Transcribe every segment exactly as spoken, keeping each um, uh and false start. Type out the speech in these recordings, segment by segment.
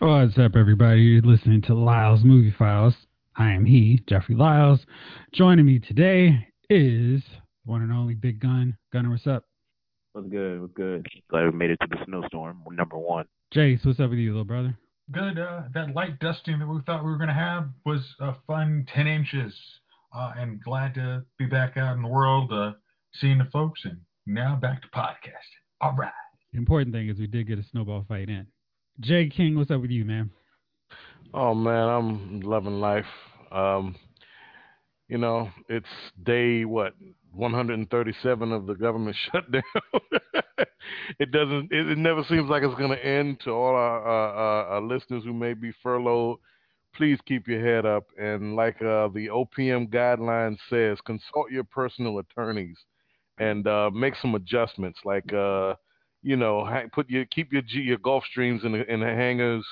What's up, everybody? You're listening to Lyles Movie Files. I am he, Jeffrey Lyles. Joining me today is the one and only Big Gun. Gunner, what's up? What's good? What's good? Glad we made it to the snowstorm, number one. Jace, what's up with you, little brother? Good. Uh, that light dusting that we thought we were going to have was a fun ten inches. Uh, and glad to be back out in the world, uh, seeing the folks, and now back to podcasting. All right. The important thing is we did get a snowball fight in. Jay King, what's up with you, man? Oh, man, I'm loving life. Um, you know, it's day, what, one hundred thirty-seven of the government shutdown. It doesn't, it, it never seems like it's going to end. To all our, our, our listeners who may be furloughed, please keep your head up. And like uh, the O P M guideline says, consult your personal attorneys and uh, make some adjustments. Like, uh, you know, put your keep your your Gulf Streams in the, in the hangars,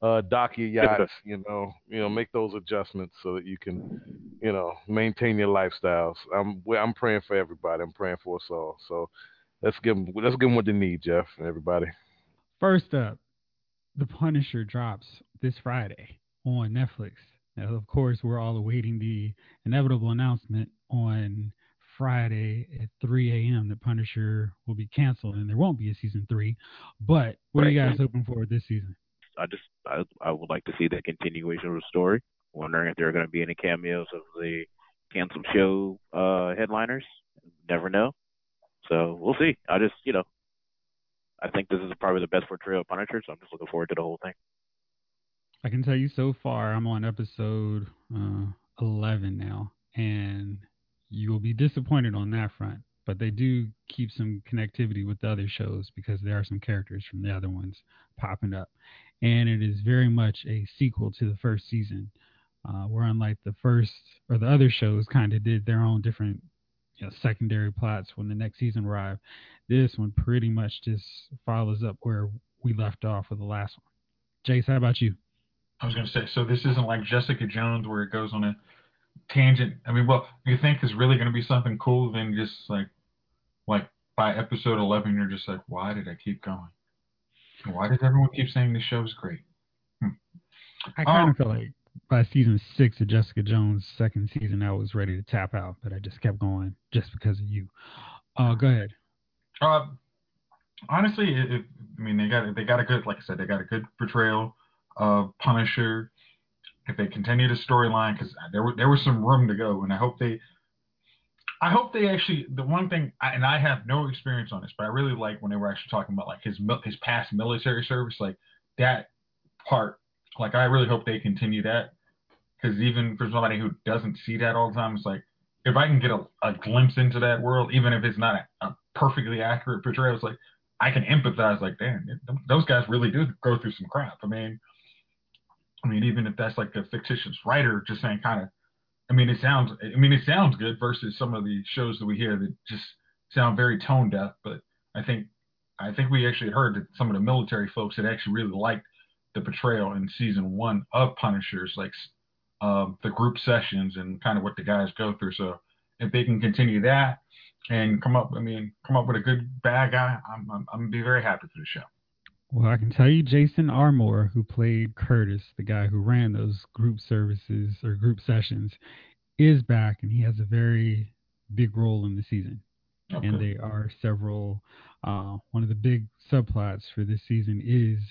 uh, dock your yachts. You know, you know, make those adjustments so that you can, you know, maintain your lifestyles. I'm I'm praying for everybody. I'm praying for us all. So let's give them let's give them what they need, Jeff and everybody. First up, The Punisher drops this Friday on Netflix. Now, of course, we're all awaiting the inevitable announcement on Friday at three a.m. The Punisher will be canceled and there won't be a season three. But what right. are you guys hoping for this season? I just I, I would like to see the continuation of the story. Wondering if there are going to be any cameos of the canceled show uh, headliners. Never know. So we'll see. I just, you know, I think this is probably the best portrayal of Punisher, so I'm just looking forward to the whole thing. I can tell you so far, I'm on episode uh, eleven now, and you will be disappointed on that front, but they do keep some connectivity with the other shows because there are some characters from the other ones popping up. And it is very much a sequel to the first season, uh, where unlike the first or the other shows kind of did their own different, you know, secondary plots when the next season arrived. This one pretty much just follows up where we left off with the last one. Jace, how about you? I was going to say, so this isn't like Jessica Jones where it goes on a tangent. I mean, well, you think is really going to be something cool, then just like, like by episode eleven, you're just like, why did I keep going? Why does everyone keep saying this show's great? Hmm. I kind um, of feel like by season six of Jessica Jones' second season, I was ready to tap out, but I just kept going just because of you. Uh, go ahead. Uh, honestly, it, it, I mean, they got they got a good, like I said, they got a good portrayal of Punisher. If they continue the storyline, because there were, there was some room to go, and I hope they, I hope they actually, the one thing, I, and I have no experience on this, but I really like when they were actually talking about like his his past military service, like that part, like I really hope they continue that, because even for somebody who doesn't see that all the time, it's like, if I can get a, a glimpse into that world, even if it's not a, a perfectly accurate portrayal, it's like, I can empathize, like, damn, those guys really do go through some crap. I mean, I mean, even if that's like a fictitious writer just saying kind of, I mean, it sounds, I mean, it sounds good versus some of the shows that we hear that just sound very tone deaf. But I think, I think we actually heard that some of the military folks that actually really liked the portrayal in season one of Punishers, like um, the group sessions and kind of what the guys go through. So if they can continue that and come up, I mean, come up with a good bad guy, I'm, I'm, I'm going to be very happy for the show. Well, I can tell you Jason Armour, who played Curtis, the guy who ran those group services or group sessions, is back, and he has a very big role in the season. Okay. And they are several. Uh, one of the big subplots for this season is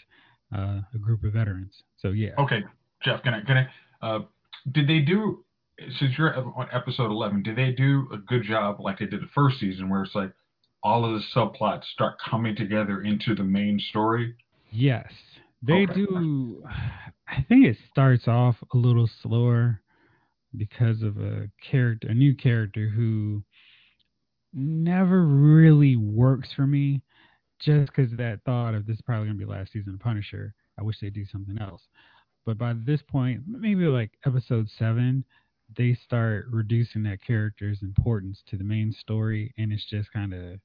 uh, a group of veterans. So, yeah. Okay, Jeff, can I, can I, uh, did they do, since you're on episode eleven, did they do a good job like they did the first season where it's like, all of the subplots start coming together into the main story? Yes, they okay. do. I think it starts off a little slower because of a character, a new character who never really works for me, just because that thought of this is probably going to be last season of Punisher. I wish they'd do something else. But by this point, maybe like episode seven, they start reducing that character's importance to the main story, and it's just kind of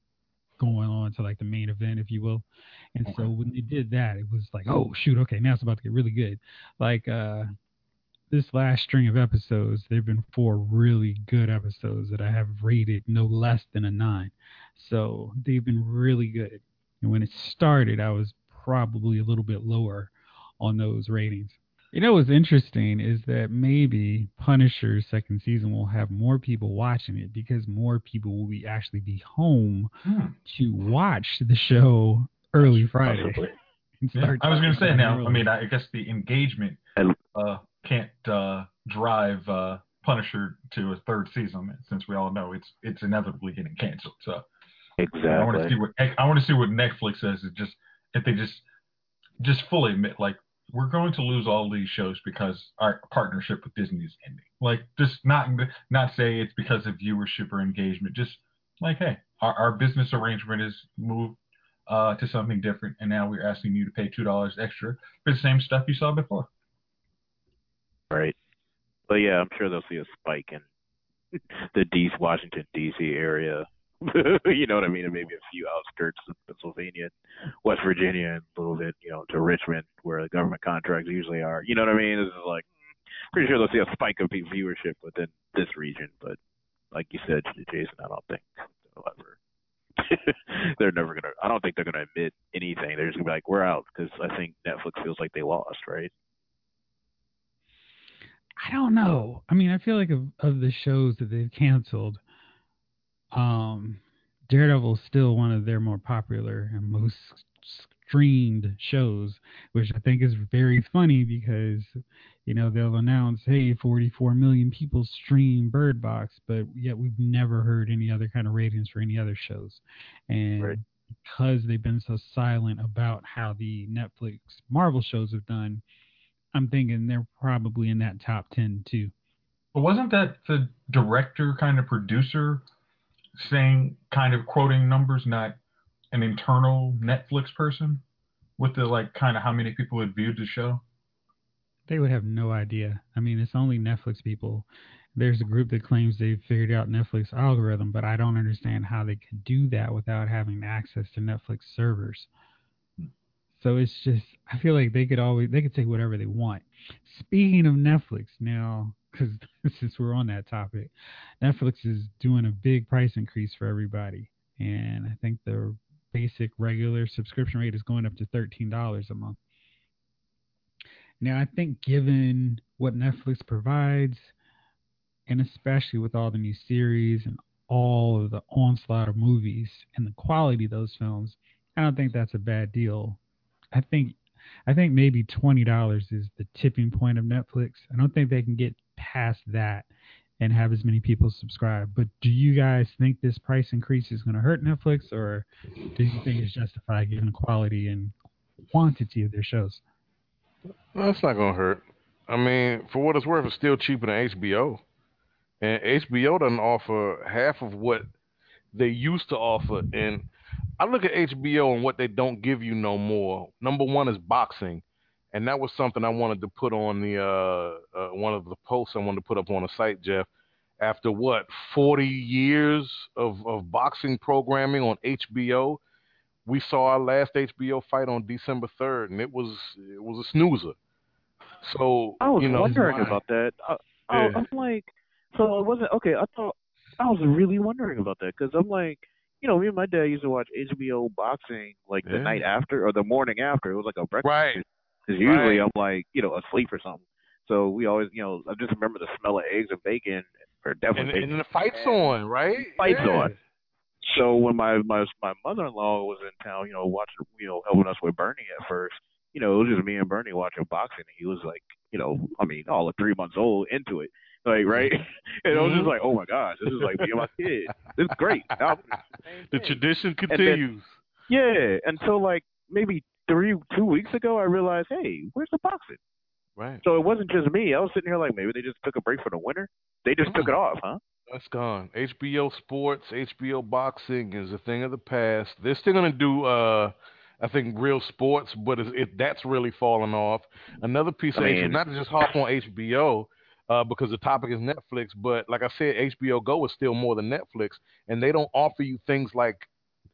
going on to like the main event, if you will. And okay. so when they did that, it was like, oh shoot, okay, now it's about to get really good. Like uh this last string of episodes, there've been four really good episodes that I have rated no less than a nine, so they've been really good. And when it started, I was probably a little bit lower on those ratings. You know what's interesting is that maybe Punisher's second season will have more people watching it because more people will be actually be home hmm. to watch the show early Friday. Yeah, I was going to say now, early. I mean, I guess the engagement uh, can't uh, drive uh, Punisher to a third season since we all know it's it's inevitably getting canceled. So exactly. I want to see what I want to see what Netflix says. It just if they just just fully admit like. We're going to lose all these shows because our partnership with Disney is ending. Like, just not not say it's because of viewership or engagement. Just like, hey, our, our business arrangement is moved uh, to something different, and now we're asking you to pay two dollars extra for the same stuff you saw before. Right. Well, yeah, I'm sure they'll see a spike in the D- Washington, D C area. You know what I mean? And maybe a few outskirts of Pennsylvania, West Virginia, and a little bit, you know, to Richmond, where the government contracts usually are. You know what I mean? This is like, pretty sure they'll see a spike of viewership within this region. But like you said, Jason, I don't think they'll ever, they're never going to, I don't think they're going to admit anything. They're just going to be like, we're out, because I think Netflix feels like they lost, right? I don't know. I mean, I feel like of, of the shows that they've canceled, Um, Daredevil's still one of their more popular and most streamed shows, which I think is very funny because, you know, they'll announce, hey, forty-four million people stream Bird Box, but yet we've never heard any other kind of ratings for any other shows. And right. because they've been so silent about how the Netflix Marvel shows have done, I'm thinking they're probably in that top ten too. But wasn't that the director kind of producer saying, kind of quoting numbers, not an internal Netflix person with the, like, kind of how many people had viewed the show? They would have no idea. I mean, it's only Netflix people. There's a group that claims they've figured out Netflix algorithm, but I don't understand how they could do that without having access to Netflix servers. So it's just, I feel like they could always, they could say whatever they want. Speaking of Netflix now, because since we're on that topic, Netflix is doing a big price increase for everybody. And I think the basic regular subscription rate is going up to thirteen dollars a month. Now, I think given what Netflix provides, and especially with all the new series and all of the onslaught of movies and the quality of those films, I don't think that's a bad deal. I think I think maybe twenty dollars is the tipping point of Netflix. I don't think they can get past that and have as many people subscribe. But do you guys think this price increase is going to hurt Netflix, or do you think it's justified given the quality and quantity of their shows? No, it's not going to hurt. I mean, for what it's worth, it's still cheaper than H B O. And H B O doesn't offer half of what they used to offer. And I look at H B O and what they don't give you no more. Number one is boxing. And that was something I wanted to put on the uh, uh, one of the posts I wanted to put up on the site, Jeff. After what, forty years of, of boxing programming on H B O, we saw our last H B O fight on December third, and it was it was a snoozer. So I was you know, wondering why. about that. I, I, yeah. I'm like, so it wasn't okay. I thought I was really wondering about that because I'm like. You know, me and my dad used to watch H B O boxing like the yeah. night after or the morning after. It was like a breakfast. Right. Because usually right. I'm like, you know, asleep or something. So we always, you know, I just remember the smell of eggs and bacon. Or definitely and, bacon. And the fight's and on, right? Fight's yeah. on. So when my, my my mother-in-law was in town, you know, watching, you know, helping us with Bernie at first, you know, it was just me and Bernie watching boxing. And he was like, you know, I mean, all of three months old into it. Like, right? And I was just like, oh my gosh, this is like being my kid. This is great. I'm, the tradition continues. And then, yeah. And so, like, maybe three, two weeks ago, I realized, hey, where's the boxing? Right. So it wasn't just me. I was sitting here like, maybe they just took a break for the winter. They just oh, took it off, huh? That's gone. H B O Sports, H B O Boxing is a thing of the past. They're still going to do, uh, I think, real sports, but it's, it, that's really falling off. Another piece of H B O, not to just hop on H B O, Uh, because the topic is Netflix, but like I said, H B O Go is still more than Netflix, and they don't offer you things like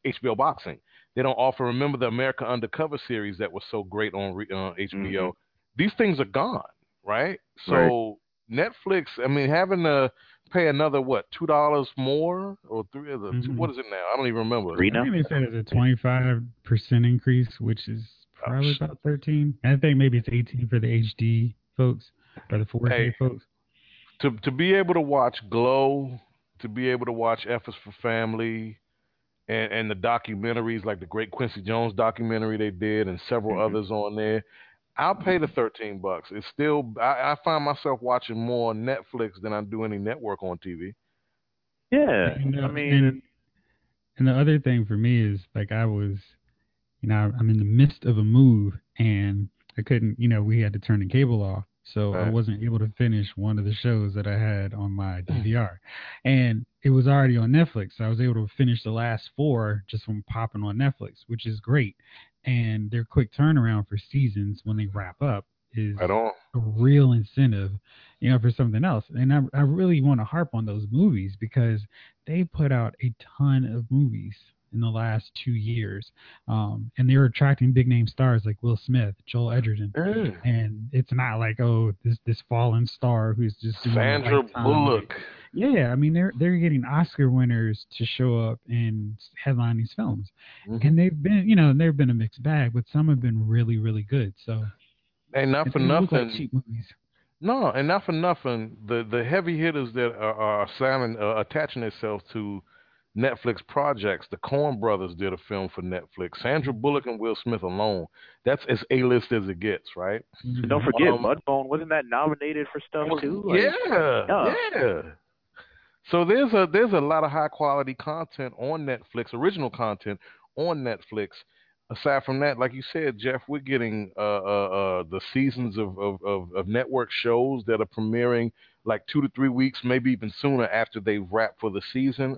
H B O Boxing. They don't offer, remember the America Undercover series that was so great on uh, H B O? Mm-hmm. These things are gone, right? So right. Netflix, I mean, having to pay another, what, two dollars more? Or three? Or the, mm-hmm. What is it now? I don't even remember. Three now? I think they said it's a twenty-five percent increase, which is probably about thirteen. I think maybe it's eighteen for the H D folks or the four K hey, folks. To to be able to watch Glow, to be able to watch F is for Family, and, and the documentaries like the great Quincy Jones documentary they did, and several mm-hmm. others on there. I'll pay the thirteen bucks. It's still I, I find myself watching more on Netflix than I do any network on T V. Yeah, and, uh, I mean, and, and the other thing for me is like I was, you know, I'm in the midst of a move and I couldn't, you know, we had to turn the cable off, so right. I wasn't able to finish one of the shows that I had on my D V R, and it was already on Netflix. So I was able to finish the last four just from popping on Netflix, which is great. And their quick turnaround for seasons when they wrap up is a real incentive, you know, for something else. And I, I really want to harp on those movies because they put out a ton of movies in the last two years. Um, and they're attracting big name stars like Will Smith, Joel Edgerton. Mm. And it's not like, oh, this, this fallen star who's just Sandra Bullock. Yeah. I mean, they're, they're getting Oscar winners to show up and headline these films. Mm-hmm. And they've been, you know, they've been a mixed bag, but some have been really, really good. So ain't not for nothing. Like cheap movies. No, and not for nothing. The, the heavy hitters that are, are signing, uh, attaching themselves to Netflix projects. The Coen brothers did a film for Netflix. Sandra Bullock and Will Smith alone. That's as A-list as it gets, right? And don't forget, um, Mudbone, wasn't that nominated for stuff was, too? Like, yeah, yeah, yeah. So there's a there's a lot of high quality content on Netflix, original content on Netflix. Aside from that, like you said, Jeff, we're getting uh, uh, uh, the seasons of, of, of, of network shows that are premiering like two to three weeks, maybe even sooner after they've wrapped for the season.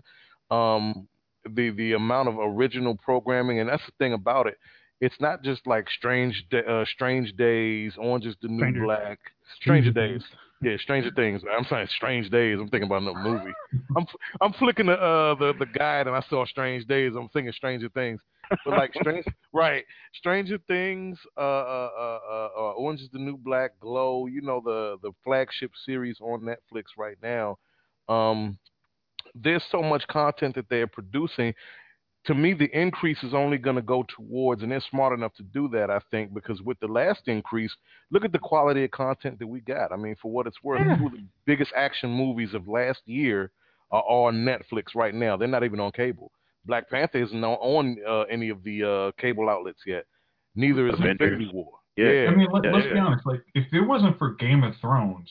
Um, the, the amount of original programming, and that's the thing about it. It's not just like Strange da- uh, Strange Days, Orange is the New Stranger. Black, Stranger, Stranger Days. Days. Yeah, Stranger Things. I'm saying Strange Days. I'm thinking about another movie. I'm I'm flicking the uh the, the guide and I saw Strange Days. I'm thinking Stranger Things. But like Strange, right? Stranger Things, uh, uh, uh, uh, uh, Orange is the New Black, Glow. You know the the flagship series on Netflix right now. Um. There's so much content that they're producing. To me, the increase is only going to go towards, and they're smart enough to do that, I think, because with the last increase, look at the quality of content that we got. I mean, for what it's worth, yeah. Two of the biggest action movies of last year are on Netflix right now. They're not even on cable. Black Panther isn't on uh, any of the uh, cable outlets yet. Neither is Infinity War. Yeah. yeah. I mean, let, yeah, let's yeah. be honest. Like, if it wasn't for Game of Thrones,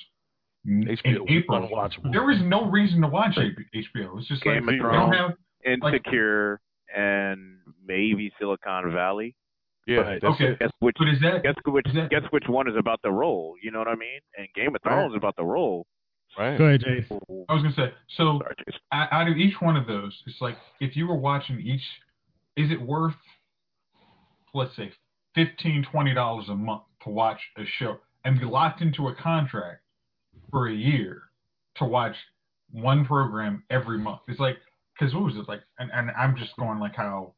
H B O April, there was no reason to watch H B O. It's just Game like they don't have Insecure like, and maybe Silicon Valley. Yeah, but, okay. Guess which? But is that, guess which? Is that, guess which one is about the role? You know what I mean? And Game of Thrones right. is about the role. Right. Go ahead, Jace. I was gonna say. So Sorry, out of each one of those, it's like if you were watching each, is it worth, let's say, fifteen, twenty dollars a month to watch a show and be locked into a contract for a year to watch one program every month? It's like, because what was it like? And, and I'm just going like how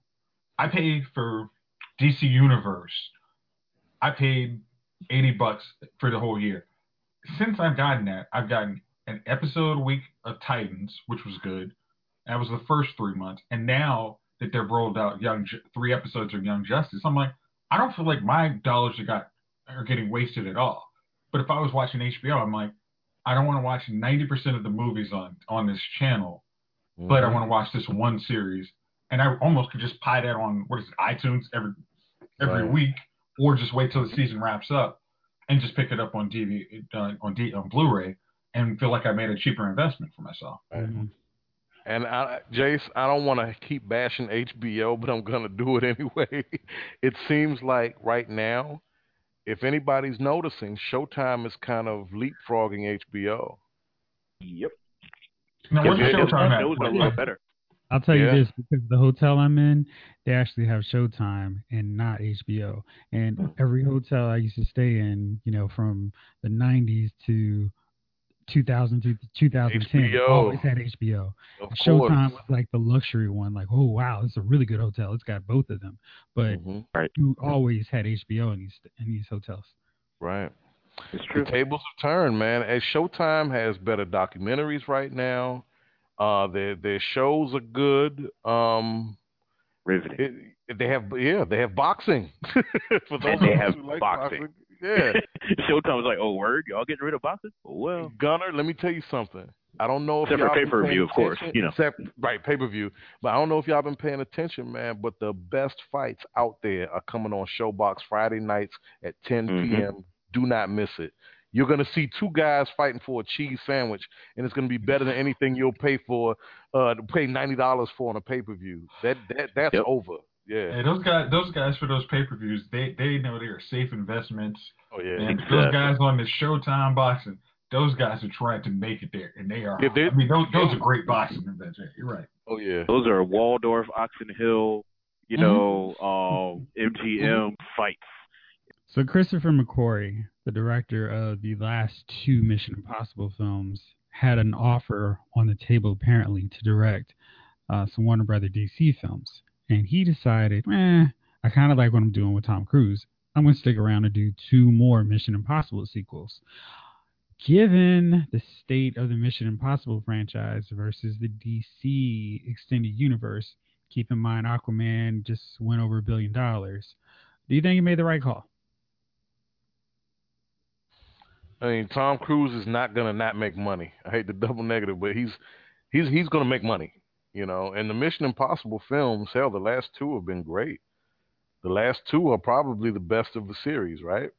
I paid for D C Universe. I paid eighty bucks for the whole year. Since I've gotten that, I've gotten an episode a week of Titans, which was good. That was the first three months. And now that they've rolled out young three episodes of Young Justice, I'm like, I don't feel like my dollars are, got, are getting wasted at all. But if I was watching H B O, I'm like, I don't want to watch ninety percent of the movies on, on this channel, mm-hmm. but I want to watch this one series. And I almost could just pie that on, what is it, iTunes every every right. week, or just wait till the season wraps up and just pick it up on D V, uh, on, D, on Blu-ray and feel like I made a cheaper investment for myself. Mm-hmm. And I, Jace, I don't want to keep bashing H B O, but I'm going to do it anyway. It seems like right now, if anybody's noticing, Showtime is kind of leapfrogging H B O. Yep. No, where's Showtime? Knows a little better. I'll tell yeah. you this, because the hotel I'm in, they actually have Showtime and not H B O. And every hotel I used to stay in, you know, from the nineties to two thousand to two thousand ten, H B O. Always had H B O. Showtime was like the luxury one, like, oh, wow, it's a really good hotel. It's got both of them. But mm-hmm. right. you always had H B O in these in these hotels. Right. It's true. The tables have turned, man. And Showtime has better documentaries right now. Uh, their, their shows are good. Um, Riveting. It, They have, yeah, they have boxing. For those they have who like boxing. boxing. Yeah. Showtime was like, oh, word, y'all getting rid of boxing? Oh, well. Gunner, let me tell you something. I don't know if Except y'all for pay-per-view, of course. You know. Except, right, pay-per-view. But I don't know if y'all been paying attention, man, but the best fights out there are coming on Showbox Friday nights at ten p.m. Mm-hmm. Do not miss it. You're going to see two guys fighting for a cheese sandwich, and it's going to be better than anything you'll pay for, uh, pay ninety dollars for on a pay-per-view. That that That's yep. over. Yeah. Hey, those guys, those guys for those pay-per-views, they, they know they are safe investments. Oh, yeah. And exactly. Those guys on the Showtime boxing, those guys are trying to make it there, and they are. Yeah, I mean, those, those are great boxing events. You're right. Oh, yeah. Those are Waldorf, Oxon Hill, you know, mm-hmm. um, M G M mm-hmm. fights. So Christopher McQuarrie, the director of the last two Mission Impossible films, had an offer on the table, apparently, to direct uh, some Warner Brothers D C films. And he decided, eh, I kind of like what I'm doing with Tom Cruise. I'm going to stick around and do two more Mission Impossible sequels. Given the state of the Mission Impossible franchise versus the D C extended universe, keep in mind Aquaman just went over a billion dollars. Do you think he made the right call? I mean, Tom Cruise is not going to not make money. I hate the double negative, but he's he's he's going to make money. You know, and the Mission Impossible films, hell, the last two have been great. The last two are probably the best of the series, right?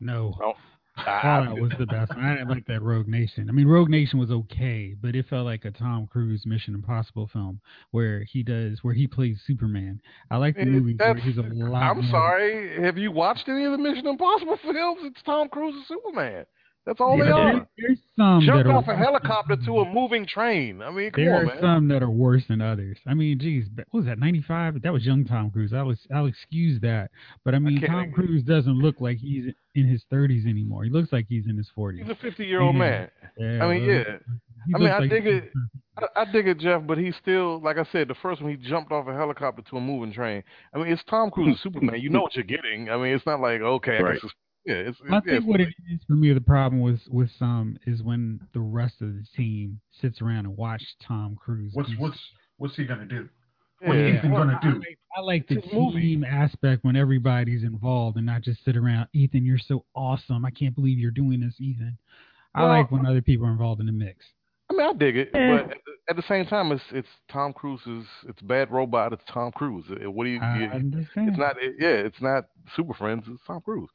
No. Oh, I, was the best. I didn't like that Rogue Nation. I mean, Rogue Nation was okay, but it felt like a Tom Cruise Mission Impossible film where he does, where he plays Superman. I like the movies where he's a lot. I'm more. sorry. Have you watched any of the Mission Impossible films? It's Tom Cruise and Superman. That's all yeah, they are. There's some Jump off a helicopter to a moving train. I mean, come there on, are man. some that are worse than others. I mean, geez, what was that, ninety-five? That was young Tom Cruise. I was, I'll excuse that. But, I mean, I Tom Cruise doesn't look like he's in his thirties anymore. He looks like he's in his forties. He's a fifty-year-old yeah. man. Yeah, I mean, yeah. I mean, I like dig it. I, I dig it, Jeff, but he's still, like I said, the first one, he jumped off a helicopter to a moving train. I mean, it's Tom Cruise and Superman. You know what you're getting. I mean, it's not like, okay, right. I guess it's Yeah, it's, it's, I think yeah, what it is for me, the problem with, with some is when the rest of the team sits around and watch Tom Cruise. What's what's what's he gonna do? Yeah. What is he well, gonna I, do? I like the team movie. aspect when everybody's involved and not just sit around. Ethan, you're so awesome! I can't believe you're doing this, Ethan. I well, like when other people are involved in the mix. I mean, I dig it, yeah. but at the, at the same time, it's it's Tom Cruise's. It's Bad Robot. It's Tom Cruise. What do you? I you understand. It's not. It, yeah, it's not Super Friends. It's Tom Cruise.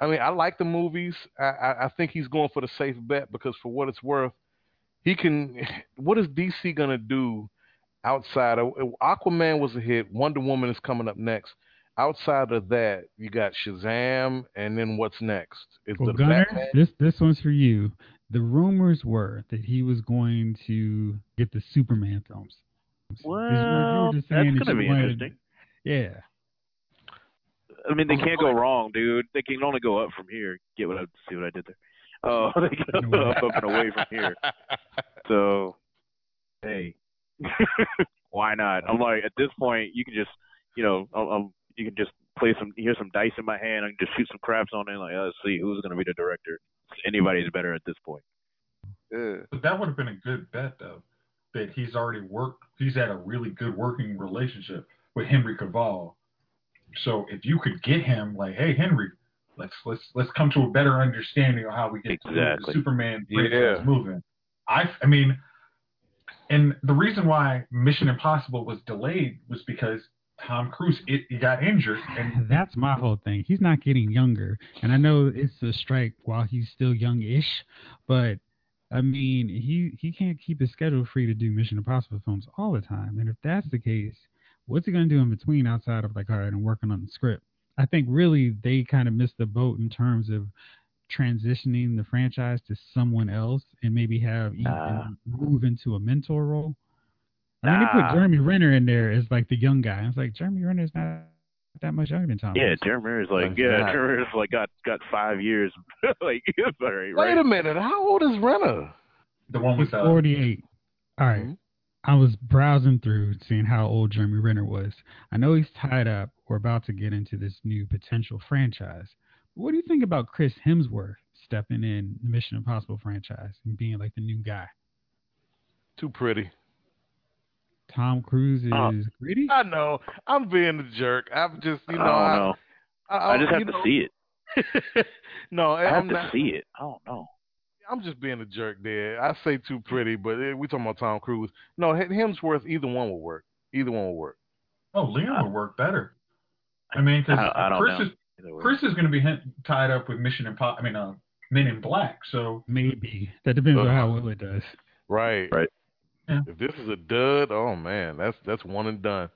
I mean, I like the movies. I, I, I think he's going for the safe bet because for what it's worth, he can – what is D C going to do outside of – Aquaman was a hit. Wonder Woman is coming up next. Outside of that, you got Shazam, and then what's next? Is well, the Gunner, Batman? this this one's for you. The rumors were that he was going to get the Superman films. Well, that's going to be interesting. Yeah. I mean, they can't go wrong, dude. They can only go up from here. Get what I see what I did there. Oh, uh, they can go up, up and away from here. So, hey, why not? I'm like, at this point, you can just, you know, I'll, I'll, you can just play some. Here's some dice in my hand. I can just shoot some craps on it. Like, let's see who's going to be the director. Anybody's better at this point. Yeah. But that would have been a good bet, though. That he's already worked. He's had a really good working relationship with Henry Cavill. So if you could get him, like, hey Henry, let's let's let's come to a better understanding of how we get exactly. the Superman franchise yeah. moving. I I mean, and the reason why Mission Impossible was delayed was because Tom Cruise it, it got injured, and that's my whole thing. He's not getting younger, and I know it's a strike while he's still youngish, but I mean he he can't keep his schedule free to do Mission Impossible films all the time, and if that's the case. What's he going to do in between outside of like, all right, I'm working on the script? I think really they kind of missed the boat in terms of transitioning the franchise to someone else and maybe have Ethan uh, move into a mentor role. I mean, uh, they put Jeremy Renner in there as like the young guy. I was like, Jeremy Renner's not that much younger than Tom. Yeah, Jeremy Renner's like, like, yeah, Jeremy Renner's like got, got five years. Like, all right, right. Wait a minute. How old is Renner? The one with forty-eight. All right. Mm-hmm. I was browsing through seeing how old Jeremy Renner was. I know he's tied up. We're about to get into this new potential franchise. What do you think about Chris Hemsworth stepping in the Mission Impossible franchise and being like the new guy? Too pretty. Tom Cruise is uh, greedy? I know. I'm being a jerk. I'm just, you know. I don't know. I, I, I, I just have know. to see it. no, I have I'm to not, see it. I don't know. I'm just being a jerk, Dad. I say too pretty, but we talking about Tom Cruise. No, Hemsworth, either one will work. Either one will work. Oh, Liam would work better. I mean, because Chris, Chris is going to be tied up with Mission Impossible. I mean, uh, Men in Black. So maybe that depends uh, on how well it does. Right, right. Yeah. If this is a dud, oh man, that's that's one and done.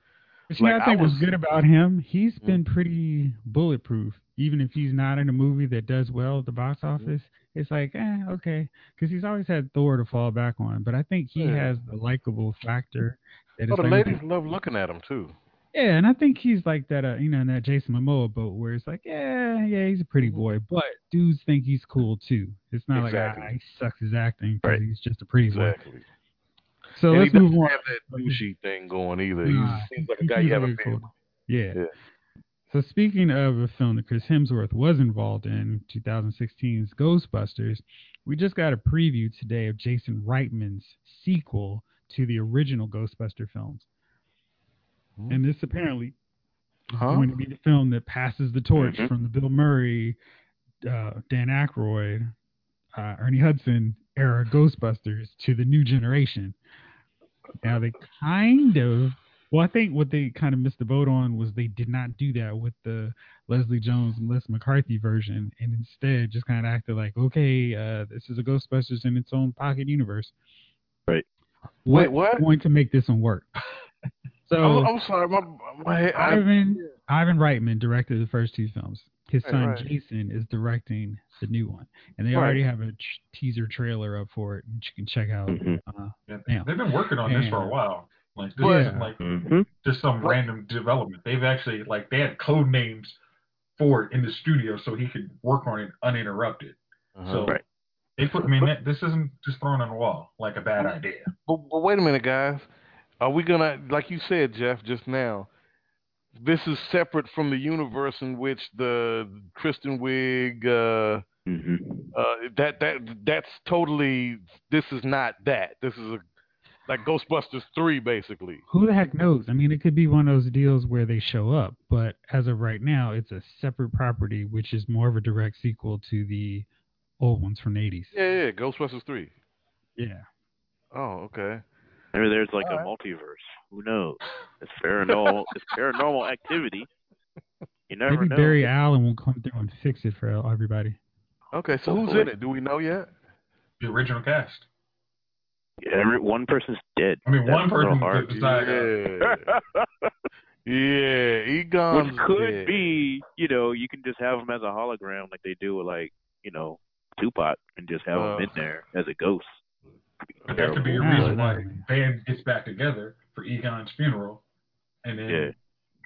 But like, you know, I think I was, what's good about him, he's been pretty bulletproof. Even if he's not in a movie that does well at the box office, it's like, eh, okay, because he's always had Thor to fall back on. But I think he yeah. has the likable factor. That oh, the ladies love looking at him too. Yeah, and I think he's like that, uh, you know, in that Jason Momoa boat where it's like, yeah, yeah, he's a pretty boy, but dudes think he's cool too. It's not exactly. like ah, he sucks his acting because right. he's just a pretty exactly. boy. So and let's he move doesn't on. Have that douchey thing going either. Nah, he seems like a guy you haven't been. Cool. Yeah. yeah. So speaking of a film that Chris Hemsworth was involved in, twenty sixteen's Ghostbusters, we just got a preview today of Jason Reitman's sequel to the original Ghostbuster films. And this apparently is huh? going to be the film that passes the torch mm-hmm. from the Bill Murray, uh, Dan Aykroyd, uh, Ernie Hudson era Ghostbusters to the new generation. Now they kind of, well, I think what they kind of missed the boat on was they did not do that with the Leslie Jones and Les McCarthy version, and instead just kind of acted like, okay, uh, this is a Ghostbusters in its own pocket universe. Right. What's Wait, what? going to make this one work? So I'm, I'm sorry, my, my, I, Ivan, I, Ivan Reitman directed the first two films. His right, son, right. Jason, is directing the new one. And they right. already have a ch- teaser trailer up for it, which you can check out. Uh, yeah, now. They've been working on and, this for a while. Like, this yeah. isn't like mm-hmm. just some right. random development. They've actually, like, they had code names for it in the studio so he could work on it uninterrupted. Uh-huh. So right. they put, I mean, that, this isn't just thrown on the wall like a bad idea. But, but wait a minute, guys. Are we going to, like you said, Jeff, just now, this is separate from the universe in which the Kristen Wiig, uh, mm-hmm. uh, that, that, that's totally, this is not that. This is a, like Ghostbusters three, basically. Who the heck knows? I mean, it could be one of those deals where they show up, but as of right now, it's a separate property, which is more of a direct sequel to the old ones from the eighties. Yeah, yeah, Ghostbusters three. Yeah. Oh, okay. Maybe there's like all a right. multiverse. Who knows? It's paranormal. It's paranormal activity. You never Maybe know. Maybe Barry Allen will come through and fix it for everybody. Okay, so Hopefully. who's in it? Do we know yet? The original cast. Yeah, every, one person's dead. I mean, That's one person hard. Yeah. yeah, Egon's Which could dead. be, you know, you can just have him as a hologram like they do with, like, you know, Tupac, and just have uh, him in there as a ghost. But that could be a reason why the band gets back together for Egon's funeral, and then yeah.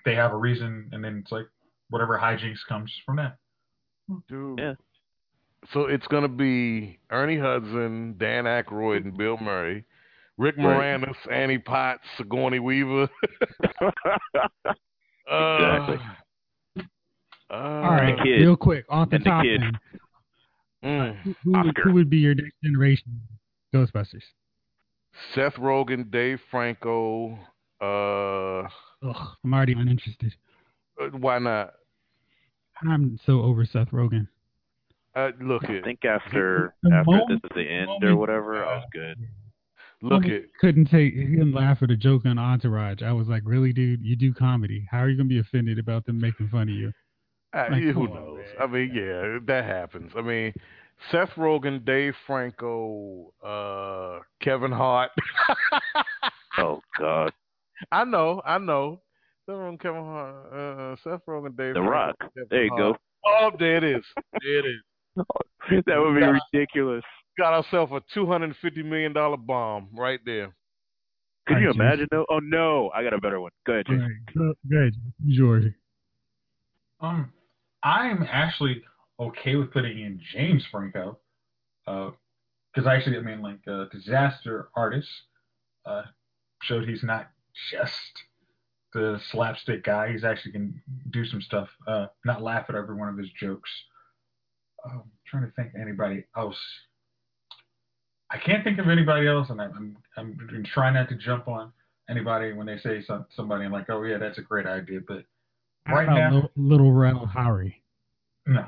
they have a reason, and then it's like whatever hijinks comes from that. Dude. Yeah. So it's going to be Ernie Hudson, Dan Aykroyd, and Bill Murray, Rick Moranis, Annie Potts, Sigourney Weaver. Exactly. Uh, All right, real quick, off the and top, the mm. who, who, who would be your next generation Ghostbusters? Seth Rogen, Dave Franco. Uh, Ugh, I'm already uninterested. Why not? I'm so over Seth Rogen. Uh, look I it. think after the after moment, this is the end the moment, or whatever, I was good. Look it. Couldn't take him laugh at a joke on Entourage. I was like, really, dude? You do comedy. How are you gonna be offended about them making fun of you? Uh, like, who knows? Man. I mean, yeah, that happens. I mean. Seth Rogen, Dave Franco, uh, Kevin Hart. Oh, God. I know, I know. Seth Rogen, Kevin Hart, uh, Seth Rogen, Dave The Franco, Rock. Kevin there you Hart. go. Oh, there it is. There it is. That would be got, ridiculous. Got ourselves a two hundred fifty million dollars bomb right there. Can right, you imagine, though? Oh, no. I got a better one. Go ahead, Jason. Right. Go ahead, George. Um, I'm actually... okay with putting in James Franco, because uh, actually, I mean, like, uh, Disaster Artist uh, showed he's not just the slapstick guy. He's actually can do some stuff, uh, not laugh at every one of his jokes. I'm trying to think of anybody else. I can't think of anybody else, and I'm, I'm, I'm trying not to jump on anybody when they say some, somebody, I'm like, oh yeah, that's a great idea. But right now, L- Little Red Harry. No,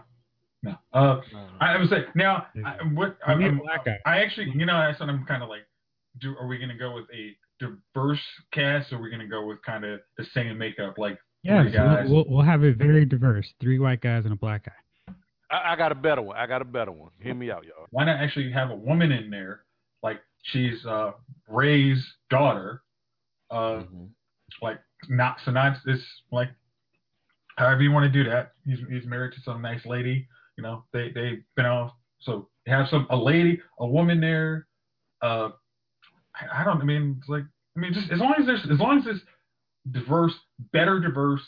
no. Uh, no. I would say now. Yeah. I, what I, I'm, I actually, you know, I said I'm kind of like, do are we going to go with a diverse cast, or are we going to go with kind of the same makeup, like yeah, three guys? We'll, we'll have it very diverse: three white guys and a black guy. I got a better one. I got a better one. Hear me out, y'all. Why not actually have a woman in there? Like, she's uh, Ray's daughter. Uh, mm-hmm. Like, not, so not, it's like, however you want to do that. He's, he's married to some nice lady. You know, they, they've been off. So have some, a lady, a woman there. Uh, I, I don't, I mean, it's like, I mean, just as long as there's, as long as it's diverse, better diverse,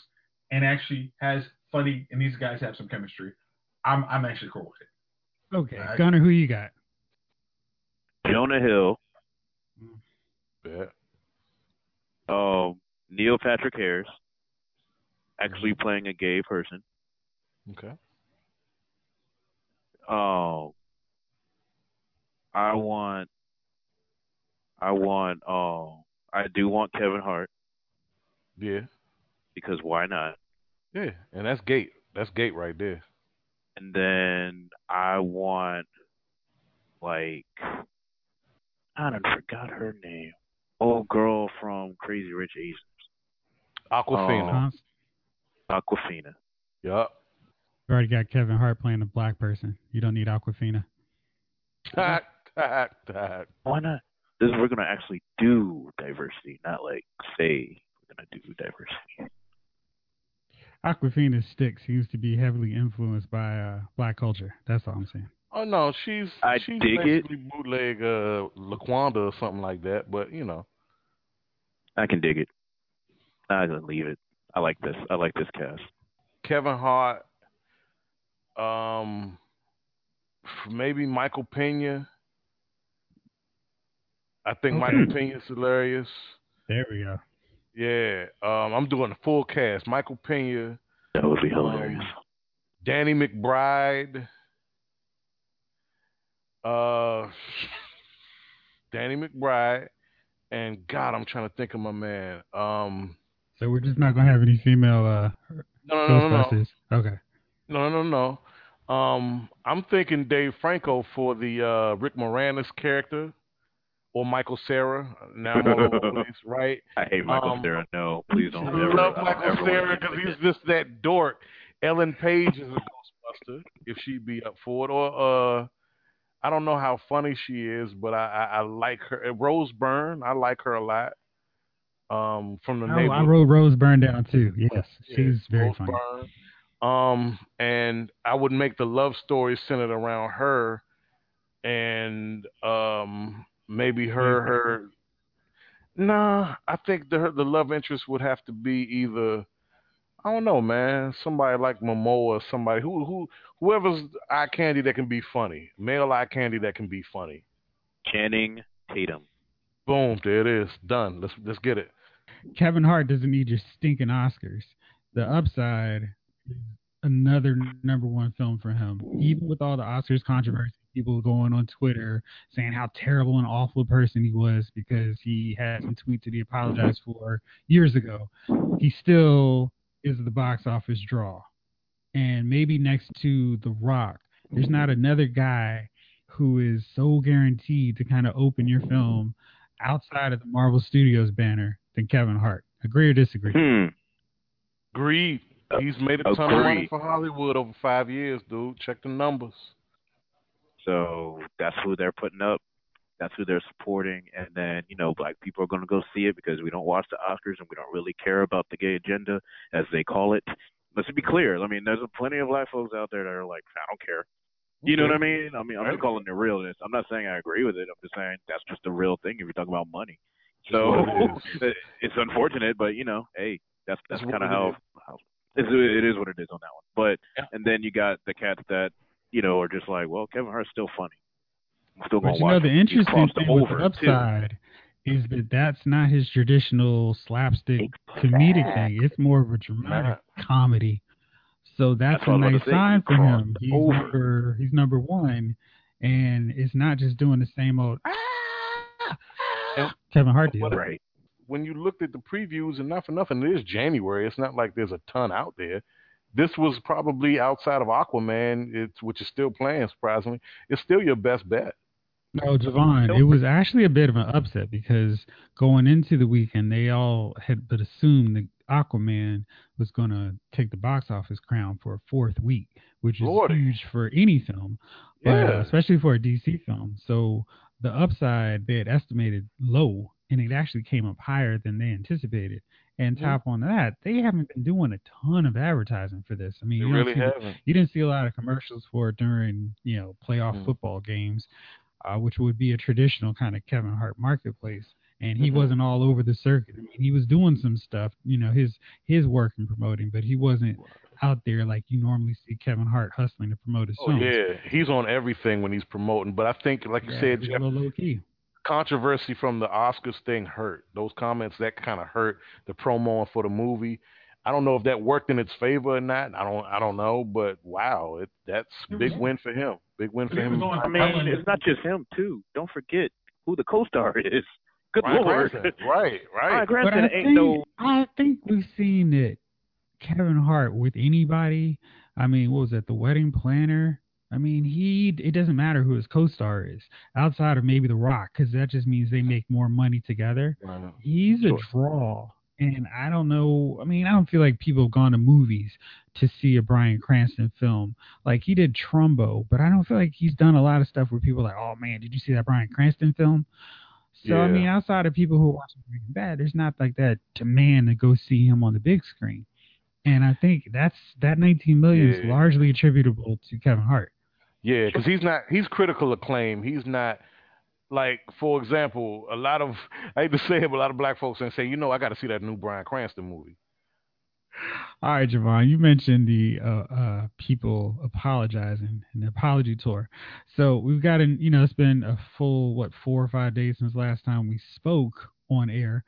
and actually has funny, and these guys have some chemistry. I'm I'm actually cool with it. Okay, right. Gunner, who you got? Jonah Hill. Yeah. Um, Neil Patrick Harris, actually playing a gay person. Okay. Um, I want. I want. Um, I do want Kevin Hart. Yeah. Because why not? Yeah, and that's gate. That's gate right there. And then I want, like, I don't forgot her name. Old girl from Crazy Rich Asians. Aquafina. Um, Aquafina. Yup. You already got Kevin Hart playing a black person. You don't need Aquafina. Why not? This we're gonna actually do diversity, not like say we're gonna do diversity. Aquafina's stick seems to be heavily influenced by uh, black culture. That's all I'm saying. Oh, no, she's, I she's dig basically it. bootleg uh, Laquanda or something like that, but, you know. I can dig it. I can leave it. I like this. I like this cast. Kevin Hart, um, maybe Michael Pena. I think Michael Pena's hilarious. There we go. Yeah, um, I'm doing a full cast. Michael Pena. That would be hilarious. Um, Danny McBride. Uh, Danny McBride. And God, I'm trying to think of my man. Um, so we're just not going to have any female uh, no, no, Ghostbusters? No, no, no. Okay. No, no, no, no. Um, I'm thinking Dave Franco for the uh, Rick Moranis character. Or Michael Cera. Now I'm all over the place, right? I hate Michael um, Cera. No, please don't. I ever, love Michael Cera because he's just that dork. Ellen Page is a Ghostbuster, if she'd be up for it. Or uh, I don't know how funny she is, but I, I, I like her. Rose Byrne, I like her a lot. Um, from the oh, neighborhood. I wrote Rose Byrne down too. Yes, yes. She's very Rose funny. Byrne. Um, and I would make the love story centered around her, and um. Maybe her, her. Nah, I think the her, the love interest would have to be either, I don't know, man, somebody like Momoa, or somebody who who whoever's eye candy that can be funny, male eye candy that can be funny. Channing Tatum. Boom, there it is, done. Let's let's get it. Kevin Hart doesn't need your stinking Oscars. The upside, another number one film for him, even with all the Oscars controversy. People going on Twitter saying how terrible and awful a person he was because he had some tweets that he apologized for years ago. He still is the box office draw. And maybe next to The Rock, there's not another guy who is so guaranteed to kind of open your film outside of the Marvel Studios banner than Kevin Hart. Agree or disagree? Hmm. Agreed. He's made a ton Agreed. of money for Hollywood over five years, dude. Check the numbers. So that's who they're putting up. That's who they're supporting. And then, you know, black people are going to go see it because we don't watch the Oscars and we don't really care about the gay agenda, as they call it. Let's be clear. I mean, there's plenty of black folks out there that are like, I don't care. You okay. know what I mean? I mean, I'm just calling it realness. I'm not saying I agree with it. I'm just saying that's just the real thing if you're talking about money. So it's unfortunate, but, you know, hey, that's that's kind of how, how – it is what it is on that one. But And then you got the cats that – you know, or just like, well, Kevin Hart's still funny. I'm still going to watch him. But, you know, the interesting thing with the upside is that that's not his traditional slapstick comedic thing. It's more of a dramatic comedy. So that's a nice sign for him. He's number, he's number one, and it's not just doing the same old ah, ah, Kevin Hart deal. Right. when you looked at the previews, and not for nothing, it is January. It's not like there's a ton out there. This was probably, outside of Aquaman, it's, which is still playing, surprisingly, it's still your best bet. No, Javon, it was actually a bit of an upset because going into the weekend, they all had but assumed that Aquaman was going to take the box office crown for a fourth week, which is Lordy. huge for any film, but yeah. especially for a D C film. So the upside, they had estimated low, and it actually came up higher than they anticipated. And top yeah. on that, they haven't been doing a ton of advertising for this. I mean, you, really haven't. you didn't see a lot of commercials for it during, you know, playoff mm. football games, uh, which would be a traditional kind of Kevin Hart marketplace. And he mm-hmm. wasn't all over the circuit. I mean, he was doing some stuff, you know, his his work and promoting, but he wasn't out there like you normally see Kevin Hart hustling to promote his songs. Oh, yeah, he's on everything when he's promoting. But I think, like yeah, you said, Jeff, low key. controversy from the Oscars thing hurt. Those comments, that kind of hurt the promo for the movie. I don't know if that worked in its favor or not. I don't. I don't know. But wow, it, that's a big win for him. Big win for him. I mean, it's not just him too. Don't forget who the co-star is. Good Ryan Lord. Granson. Right, right. But I, ain't think, no... I think we've seen it. Kevin Hart with anybody. I mean, what was that? The Wedding Planner. I mean, he. It doesn't matter who his co-star is, outside of maybe The Rock, because that just means they make more money together. He's sure. a draw, and I don't know. I mean, I don't feel like people have gone to movies to see a Bryan Cranston film. Like, he did Trumbo, but I don't feel like he's done a lot of stuff where people are like, oh man, did you see that Bryan Cranston film? So, yeah. I mean, outside of people who are watching Breaking Bad, there's not like that demand to go see him on the big screen. And I think that's that nineteen million yeah. is largely attributable to Kevin Hart. Yeah, because he's not, he's critical acclaim. He's not, like, for example, a lot of, I hate to say it, but a lot of black folks and say, you know, I got to see that new Bryan Cranston movie. All right, Javon, you mentioned the uh, uh, people apologizing and the apology tour. So we've gotten, you know, it's been a full, what, four or five days since last time we spoke on air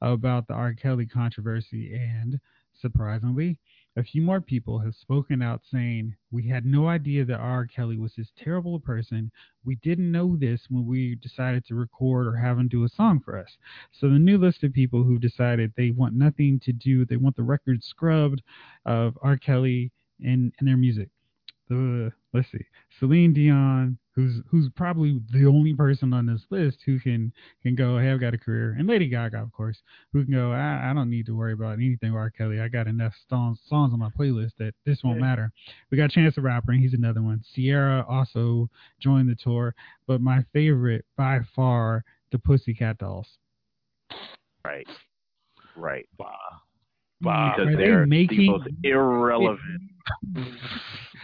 about the R. Kelly controversy. And surprisingly, a few more people have spoken out saying, we had no idea that R. Kelly was this terrible person. We didn't know this when we decided to record or have him do a song for us. So the new list of people who decided they want nothing to do, they want the record scrubbed of R. Kelly and, and their music. The, let's see, Celine Dion, who's who's probably the only person on this list who can, can go, hey, I've got a career, and Lady Gaga, of course, who can go, I, I don't need to worry about anything with R. Kelly. I got enough songs, songs on my playlist that this won't yeah. matter. We got Chance the Rapper, and he's another one. Ciara also joined the tour, but my favorite by far, the Pussycat Dolls. Right, right. Bah. Bah. Because Are they're they making, the most irrelevant.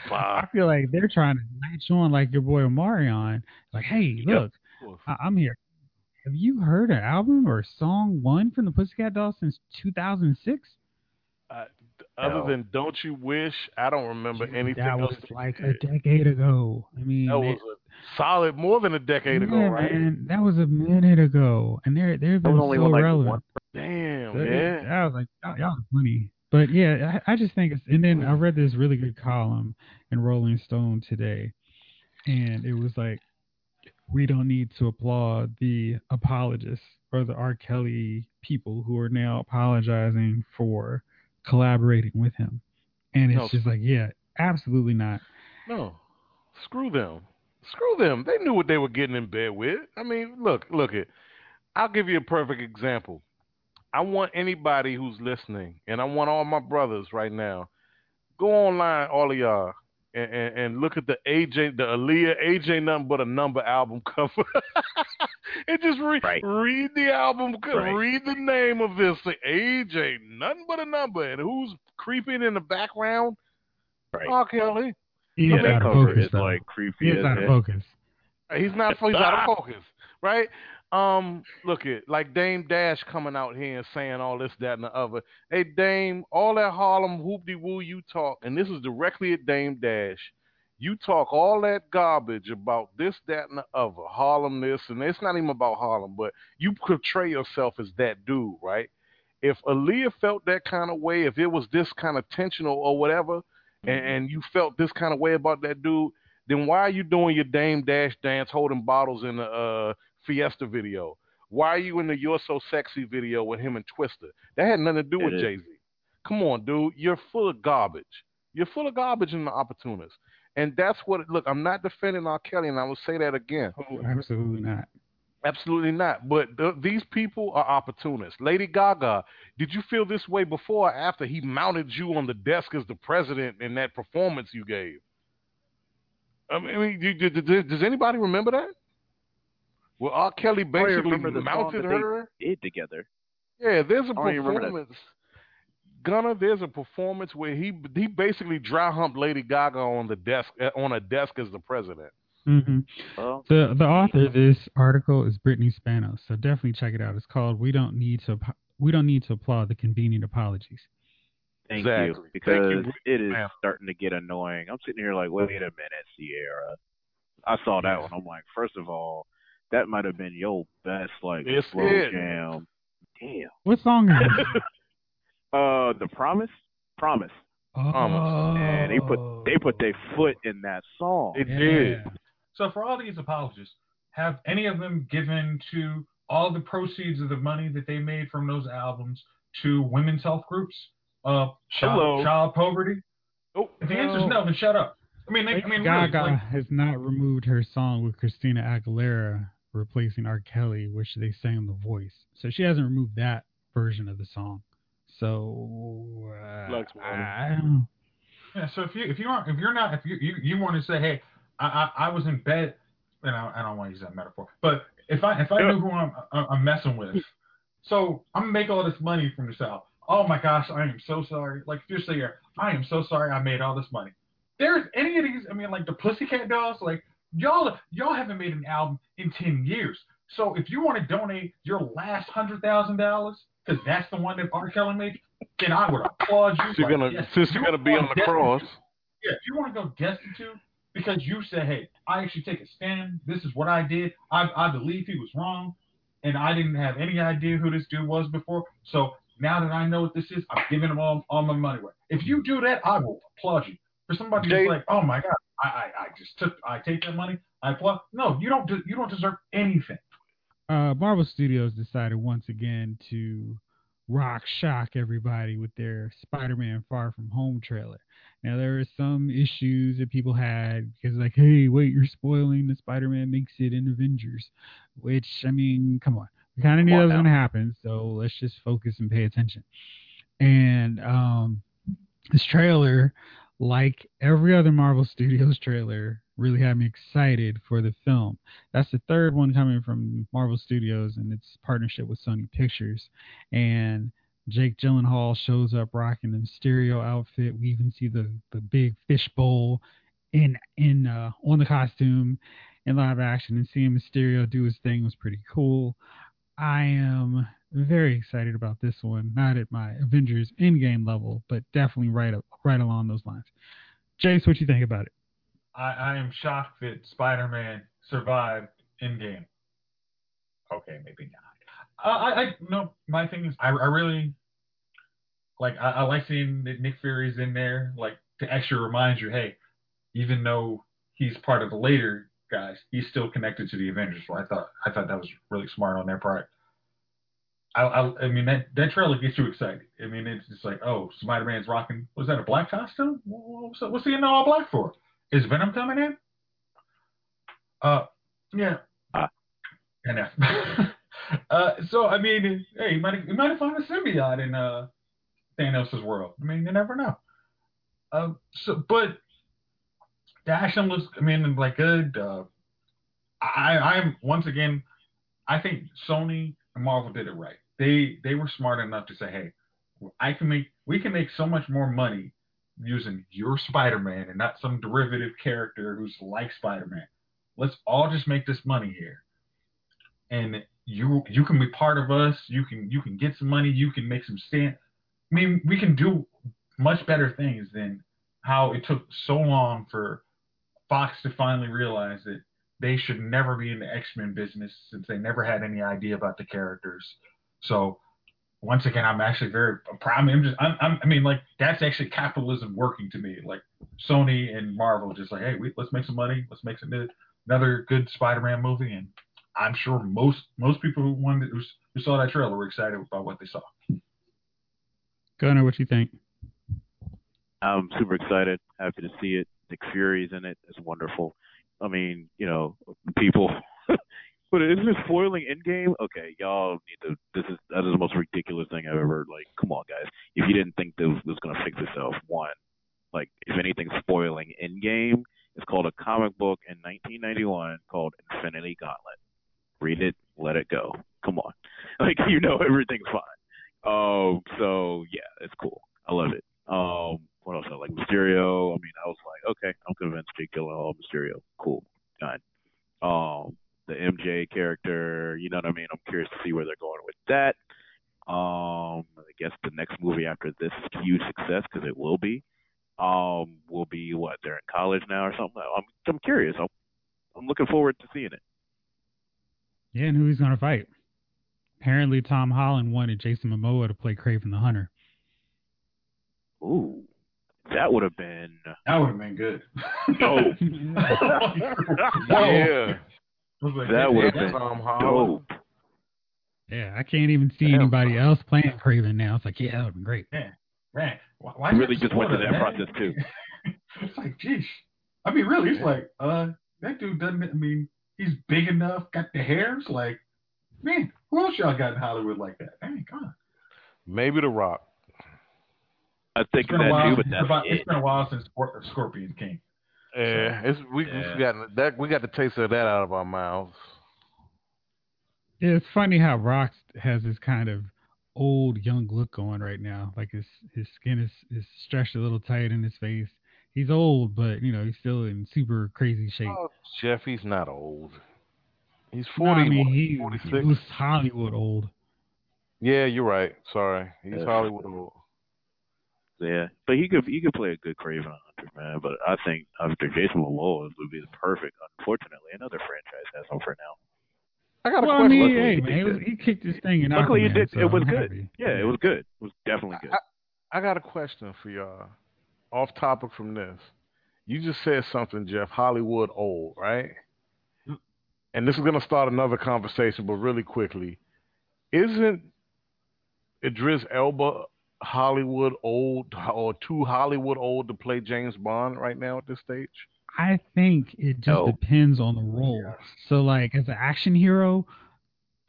Wow. I feel like they're trying to latch on like your boy Omarion. Like, hey, look, yep. I- I'm here. Have you heard an album or song one from the Pussycat Dolls since two thousand six? Uh, other no. than Don't You Wish, I don't remember Dude, anything that else. That was like a decade ago. I mean, that was a solid more than a decade yeah, ago, right? Man, that was a minute ago, and they're they've been only so like relevant. One. Damn, so, yeah. I was like, y'all, y'all are funny. But yeah, I, I just think it's, and then I read this really good column in Rolling Stone today, and it was like, we don't need to applaud the apologists or the R. Kelly people who are now apologizing for collaborating with him. And it's no. just like, yeah, absolutely not. No, screw them. Screw them. They knew what they were getting in bed with. I mean, look, look it. I'll give you a perfect example. I want anybody who's listening, and I want all my brothers right now, go online, all of y'all, and, and, and look at the A J, the Aaliyah, A J Nothing But a Number album cover. and just re- right. read the album, right. read the name of this, like, A J Nothing But a Number, and who's creeping in the background? Right. R. Kelly. He's I mean, out of focus, is like creepy. He's out of focus. He's not. He's out of focus, right? Um, look at like Dame Dash coming out here and saying all this, that, and the other. Hey, Dame, all that Harlem hoop-de-woo you talk, and this is directly at Dame Dash. You talk all that garbage about this, that, and the other, Harlem this, and it's not even about Harlem, but you portray yourself as that dude, right? If Aaliyah felt that kind of way, if it was this kind of tensional or whatever, mm-hmm. and, and you felt this kind of way about that dude, then why are you doing your Dame Dash dance holding bottles in the uh, Fiesta video? Why are you in the You're So Sexy video with him and Twister? That had nothing to do it with is. Jay-Z. Come on, dude. You're full of garbage. You're full of garbage and the opportunists. And that's what, look, I'm not defending R. Kelly, and I will say that again. Oh, absolutely not. Absolutely not. But th- these people are opportunists. Lady Gaga, did you feel this way before or after he mounted you on the desk as the president in that performance you gave? I mean, do, do, do, does anybody remember that? Well, R. Kelly basically mounted her. They did together. Yeah, there's a performance. Gunner, there's a performance where he he basically dry humped Lady Gaga on the desk on a desk as the president. Mm-hmm. Well, the the author of this article is Brittany Spanos, so definitely check it out. It's called "We Don't Need to We Don't Need to Applaud the Convenient Apologies." Thank exactly. you, because Thank you. it is Man. starting to get annoying. I'm sitting here like, wait a minute, Sierra. I saw that one. I'm like, first of all, that might have been your best like slow jam. Damn. What song is it? Uh, the promise, promise, oh. promise, and they put they put their foot in that song. It yeah. did. So for all these apologists, have any of them given to all the proceeds of the money that they made from those albums to women's health groups, uh, child, child poverty? Oh, the answer is no. Then shut up. I mean, they, I mean, Gaga really, like, has not removed her song with Christina Aguilera replacing R. Kelly, which they sang on The Voice. So she hasn't removed that version of the song. So uh, I don't know. Yeah, so if you if you aren't if you're not if you you, you want to say, hey, I, I I was in bed, and I, I don't want to use that metaphor, but if I if I knew who I'm I'm messing with, so I'm gonna make all this money from this out. Oh my gosh, I am so sorry. Like if you're sitting here, I am so sorry I made all this money. There's any of these? I mean, like the Pussycat Dolls, like y'all y'all haven't made an album in ten years. So if you want to donate your last hundred thousand dollars. Because that's the one that R. Kelly made, then I would applaud you. You're like, gonna, yes, since you're going to be on the cross. Yeah, if you want to go destitute because you said, hey, I actually take a stand. This is what I did. I, I believe he was wrong, and I didn't have any idea who this dude was before. So now that I know what this is, I'm giving him all, all my money away. If you do that, I will applaud you. For somebody who's like, oh, my God, I, I, I just took, I take that money, I applaud. No, you don't, you don't deserve anything. Uh, Marvel Studios decided once again to rock shock everybody with their Spider-Man Far From Home trailer. Now, there were some issues that people had because, like, hey, wait, you're spoiling the Spider-Man makes it in Avengers, which, I mean, come on. We kind of knew that was going to happen, so let's just focus and pay attention. And um, this trailer, like every other Marvel Studios trailer, really had me excited for the film. That's the third one coming from Marvel Studios and its partnership with Sony Pictures. And Jake Gyllenhaal shows up rocking the Mysterio outfit. We even see the, the big fishbowl in in uh, on the costume in live action. And seeing Mysterio do his thing was pretty cool. I am very excited about this one. Not at my Avengers Endgame level, but definitely right up, right along those lines. Jace, what you think about it? I, I am shocked that Spider-Man survived Endgame. Okay, maybe not. Uh, I, I no, my thing is, I, I really like. I, I like seeing that Nick Fury's in there, like to actually remind you, hey, even though he's part of the later guys, he's still connected to the Avengers. So I thought, I thought that was really smart on their part. I, I, I mean, that, that trailer gets you excited. I mean, it's just like, oh, Spider-Man's rocking. Was that a black costume? What's, what's he in all black for? Is Venom coming in? Uh, yeah. Uh, enough. uh, so, I mean, hey, you might, you might have found a symbiote in uh, Thanos' world. I mean, you never know. Uh, so, but the action looks, I mean, like good. Uh, I, I'm, once again, I think Sony and Marvel did it right. They, they were smart enough to say, hey, I can make, we can make so much more money using your Spider-Man and not some derivative character who's like Spider-Man. Let's all just make this money here. And you you can be part of us. You can you can get some money. You can make some stand. I mean, we can do much better things than how it took so long for Fox to finally realize that they should never be in the X-Men business since they never had any idea about the characters. So once again, I'm actually very proud. I'm just, I'm, I'm, I mean, like that's actually capitalism working to me. Like Sony and Marvel, just like, hey, we, let's make some money. Let's make some, another good Spider-Man movie, and I'm sure most most people who wanted, who, who saw that trailer were excited about what they saw. Gunner, what you think? I'm super excited. Happy to see it. Nick Fury's in it. It's wonderful. I mean, you know, people. But isn't it spoiling Endgame? Okay, y'all need to. This is that is the most ridiculous thing I've ever. Like, come on, guys. If you didn't think this was gonna fix itself, one, like, if anything's spoiling Endgame, it's called a comic book in nineteen ninety-one called Infinity Gauntlet. Read it, let it go. Come on, like, you know everything's fine. Um, so yeah, it's cool. I love it. Um, what else? I like Mysterio. I mean, I was like, okay, I'm convinced Jake Gyllenhaal, Mysterio, cool, done. Um. The M J character, you know what I mean? I'm curious to see where they're going with that. Um, I guess the next movie after this huge success, because it will be, um, will be what? They're in college now or something. I'm I'm curious. I'm I'm looking forward to seeing it. Yeah, and who he's gonna fight? Apparently, Tom Holland wanted Jason Momoa to play Kraven the Hunter. Ooh. That would have been. That would have been good. No. Yeah. Like, that hey, would have been dope. Yeah, I can't even see Damn. anybody else playing Kraven now. It's like, yeah, that would have been great. Man, man, why, why really just went to that, that process too. It's like, geez. I mean, really, it's yeah. like, uh, that dude doesn't. I mean, he's big enough, got the hairs. Like, man, who else y'all got in Hollywood like that? Dang, God. Maybe The Rock. I think that dude, but that's about, it. It's been a while since Scorpion King. Yeah, it's we, yeah. we got that. We got the taste of that out of our mouths. It's funny how Rock has this kind of old, young look going right now. Like his his skin is, is stretched a little tight in his face. He's old, but you know he's still in super crazy shape. Oh, Jeff, he's not old. He's forty. No, I mean, he, forty-six. He was Hollywood old. Yeah, you're right. Sorry, he's yeah. Hollywood old. Yeah, but he could he could play a good Kraven Hunter, man. But I think after Jason Momoa would be the perfect. Unfortunately, another franchise has him for now. I got a well, question. I mean, hey, man, he kicked this thing in. Luckily, Aquaman, it did. So it was I'm good. Happy. Yeah, it was good. It was definitely good. I, I got a question for y'all. Off topic from this, you just said something, Jeff. Hollywood old, right? And this is gonna start another conversation, but really quickly, isn't Idris Elba Hollywood old or too Hollywood old to play James Bond right now at this stage? I think it just no. depends on the role. Yeah. So, like, as an action hero,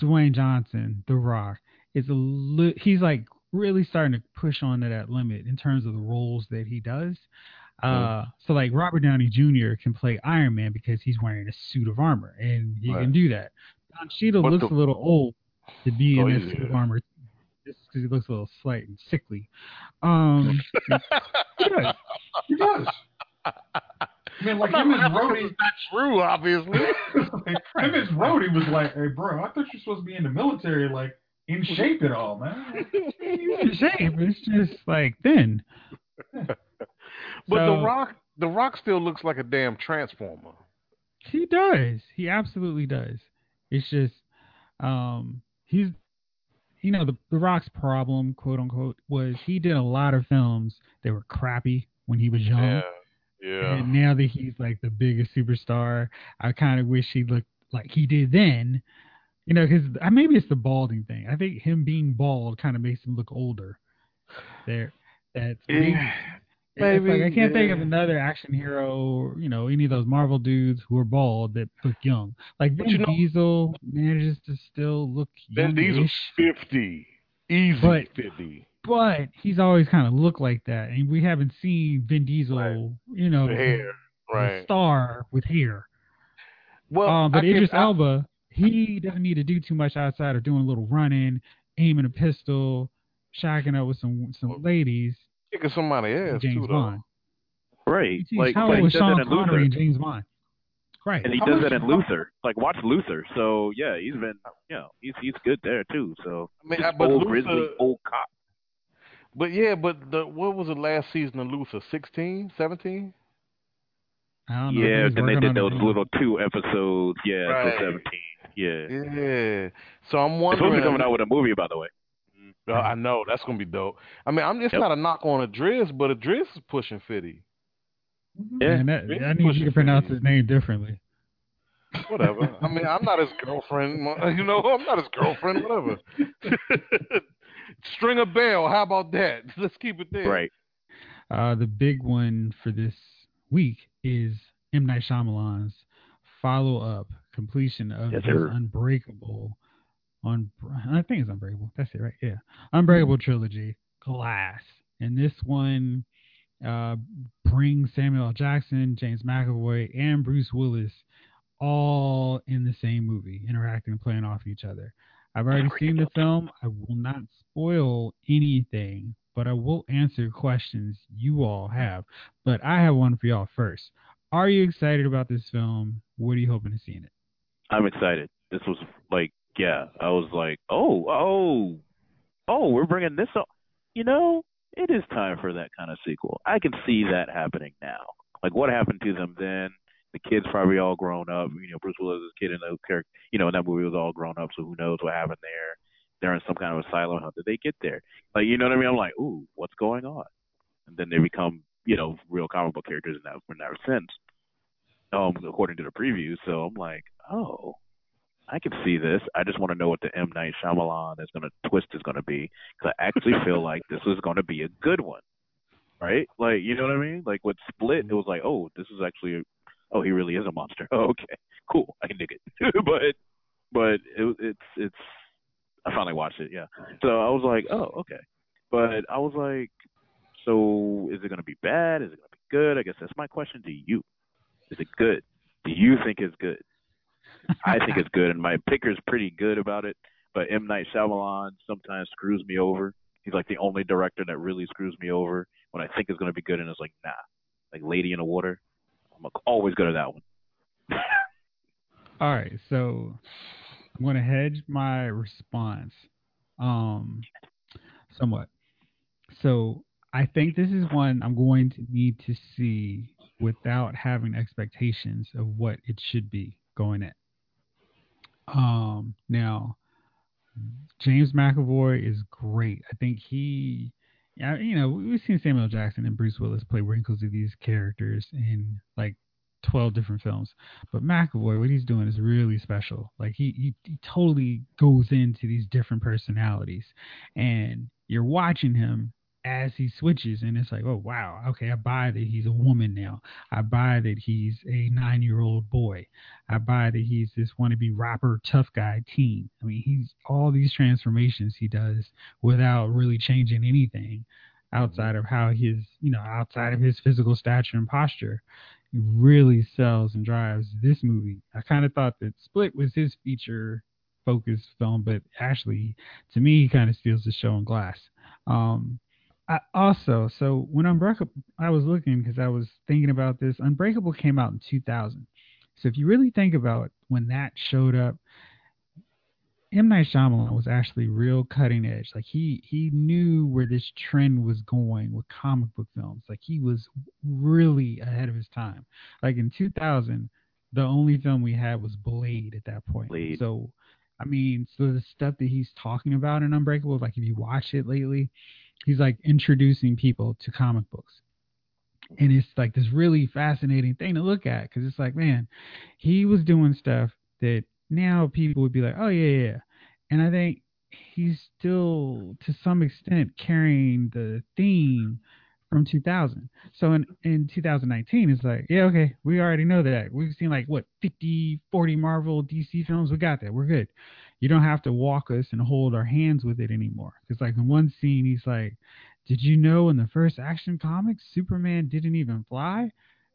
Dwayne Johnson, The Rock, is a li- he's like really starting to push onto that limit in terms of the roles that he does. Uh, cool. So, like, Robert Downey Junior can play Iron Man because he's wearing a suit of armor, and he right. can do that. Don Cheadle what looks the- a little old to be oh, in this yeah. suit of armor. Just because he looks a little slight and sickly. Um, he does. He does. I mean, like, him and Rhodey. Not true, obviously. Like, him and Rhodey was like, hey, bro, I thought you were supposed to be in the military, like, in shape at all, man. In shape. It's just, like, thin. But so, the Rock, the Rock still looks like a damn Transformer. He does. He absolutely does. It's just, um, he's... You know, the, the Rock's problem, quote unquote, was he did a lot of films that were crappy when he was young. Yeah, yeah. And now that he's like the biggest superstar, I kind of wish he looked like he did then. You know, because maybe it's the balding thing. I think him being bald kind of makes him look older. There, that's yeah, maybe. Like, I can't yeah. think of another action hero. You know, any of those Marvel dudes who are bald that look young. Like Vin you know, Diesel manages to still look young. Vin Diesel's fifty, easy but, fifty. But he's always kind of looked like that, and we haven't seen Vin Diesel, right. you know, the hair, right. star with hair. Well, um, but I Idris can, I, Elba, he doesn't need to do too much outside of doing a little running, aiming a pistol, shacking up with some some well, ladies. Kicking somebody ass James too, Bond. Though. Right. Jeez, like, how like, old was Sean Connery and James Bond? Right. And he how does that in Luther. Like, watch Luther. So yeah, he's been, you know, he's he's good there too. So I mean, but old Luther, grizzly, old cop. But yeah, but the, what was the last season of Luther? Sixteen, seventeen. I don't know. Yeah, then they did those the little two episodes. Yeah, right. So seventeen. Yeah. Yeah. So I'm wondering. It's supposed to be coming out with a movie, by the way. Uh, I know that's gonna be dope. I mean, I'm just yep. not a knock on Idris, but Idris is pushing fifty. Yeah, man, that, I need you to pronounce fifty. His name differently. Whatever. I mean, I'm not his girlfriend. You know, I'm not his girlfriend. Whatever. String a bell. How about that? Let's keep it there. Right. Uh, the big one for this week is M. Night Shyamalan's follow-up completion of yes, his sir. Unbreakable. Un- I think it's Unbreakable. That's it, right? Yeah. Unbreakable trilogy, Glass. And this one uh, brings Samuel L. Jackson, James McAvoy, and Bruce Willis all in the same movie, interacting and playing off each other. I've already seen the film. I will not spoil anything, but I will answer questions you all have. But I have one for y'all first. Are you excited about this film? What are you hoping to see in it? I'm excited. This was like, yeah, I was like, oh, oh, oh, we're bringing this up. You know, it is time for that kind of sequel. I can see that happening now. Like, what happened to them then? The kids probably all grown up. You know, Bruce Willis' kid in the character, you know, in that movie was all grown up, so who knows what happened there. They're in some kind of asylum. How did they get there? Like, you know what I mean? I'm like, ooh, what's going on? And then they become, you know, real comic book characters in that, in that sense, um, according to the preview. So I'm like, oh, I can see this. I just want to know what the M. Night Shyamalan is gonna twist is going to be, because I actually feel like this is going to be a good one, right? Like, you know what I mean? Like with Split, it was like, oh, this is actually a, oh, he really is a monster. Oh, okay, cool. I can dig it. but, but it, it's it's. I finally watched it. Yeah. So I was like, oh, okay. But I was like, so is it gonna be bad? Is it gonna be good? I guess that's my question to you. Is it good? Do you think it's good? I think it's good, and my picker's pretty good about it. But M. Night Shyamalan sometimes screws me over. He's like the only director that really screws me over when I think it's gonna be good, and it's like, nah. Like Lady in the Water. I'm always good at that one. All right, so I'm going to hedge my response um, somewhat. So I think this is one I'm going to need to see without having expectations of what it should be going at. Um, now, James McAvoy is great. I think he, you know, we've seen Samuel Jackson and Bruce Willis play wrinkles of these characters in like twelve different films, but McAvoy, what he's doing is really special. Like he, he, he totally goes into these different personalities, and you're watching him as he switches, and it's like, oh wow, okay, I buy that he's a woman now. I buy that he's a nine-year-old boy. I buy that he's this wannabe rapper tough guy teen. I mean, he's all these transformations he does without really changing anything outside of how his, you know, outside of his physical stature and posture. He really sells and drives this movie. I kind of thought that Split was his feature focused film, but actually, to me, he kind of steals the show in Glass. Um, I also, so when Unbreakable, I was looking because I was thinking about this. Unbreakable came out in two thousand. So if you really think about when that showed up, M. Night Shyamalan was actually real cutting edge. Like he he knew where this trend was going with comic book films. Like he was really ahead of his time. Like in two thousand, the only film we had was Blade at that point. Blade. So, I mean, so the stuff that he's talking about in Unbreakable, like if you watch it lately, he's like introducing people to comic books. And it's like this really fascinating thing to look at, because it's like, man, he was doing stuff that now people would be like, oh yeah, yeah. And I think he's still to some extent carrying the theme from two thousand. So in, in two thousand nineteen, it's like, yeah, okay, we already know that. We've seen like what, fifty, forty Marvel D C films. We got that. We're good. You don't have to walk us and hold our hands with it anymore. Because like in one scene, he's like, did you know in the first Action Comics, Superman didn't even fly?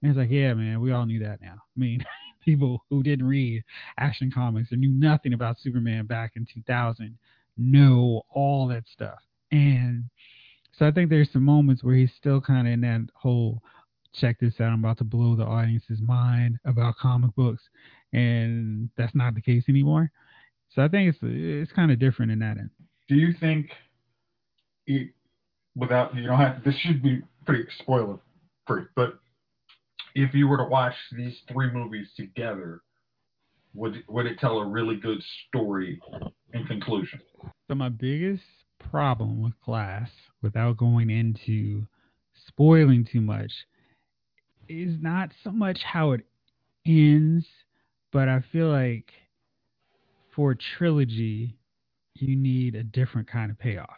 And it's like, yeah, man, we all knew that now. I mean, people who didn't read Action Comics or knew nothing about Superman back in two thousand know all that stuff. And so I think there's some moments where he's still kind of in that whole, check this out, I'm about to blow the audience's mind about comic books. And that's not the case anymore. So I think it's it's kind of different in that end. Do you think it, without, you don't have, this should be pretty spoiler free, but if you were to watch these three movies together, would would it tell a really good story in conclusion? So my biggest problem with Glass, without going into spoiling too much, is not so much how it ends, But I feel like for a trilogy, you need a different kind of payoff.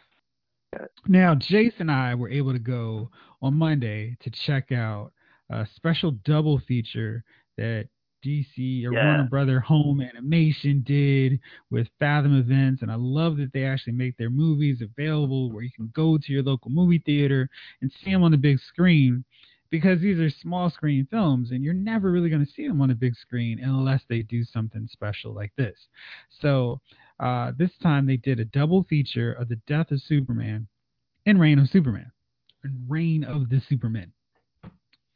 Now, Jace and I were able to go on Monday to check out a special double feature that D C or yeah. Warner Brother Home Animation did with Fathom Events, and I love that they actually make their movies available where you can go to your local movie theater and see them on the big screen, because these are small screen films and you're never really going to see them on a big screen unless they do something special like this. So uh, this time they did a double feature of The Death of Superman and Reign of Superman and Reign of the Superman.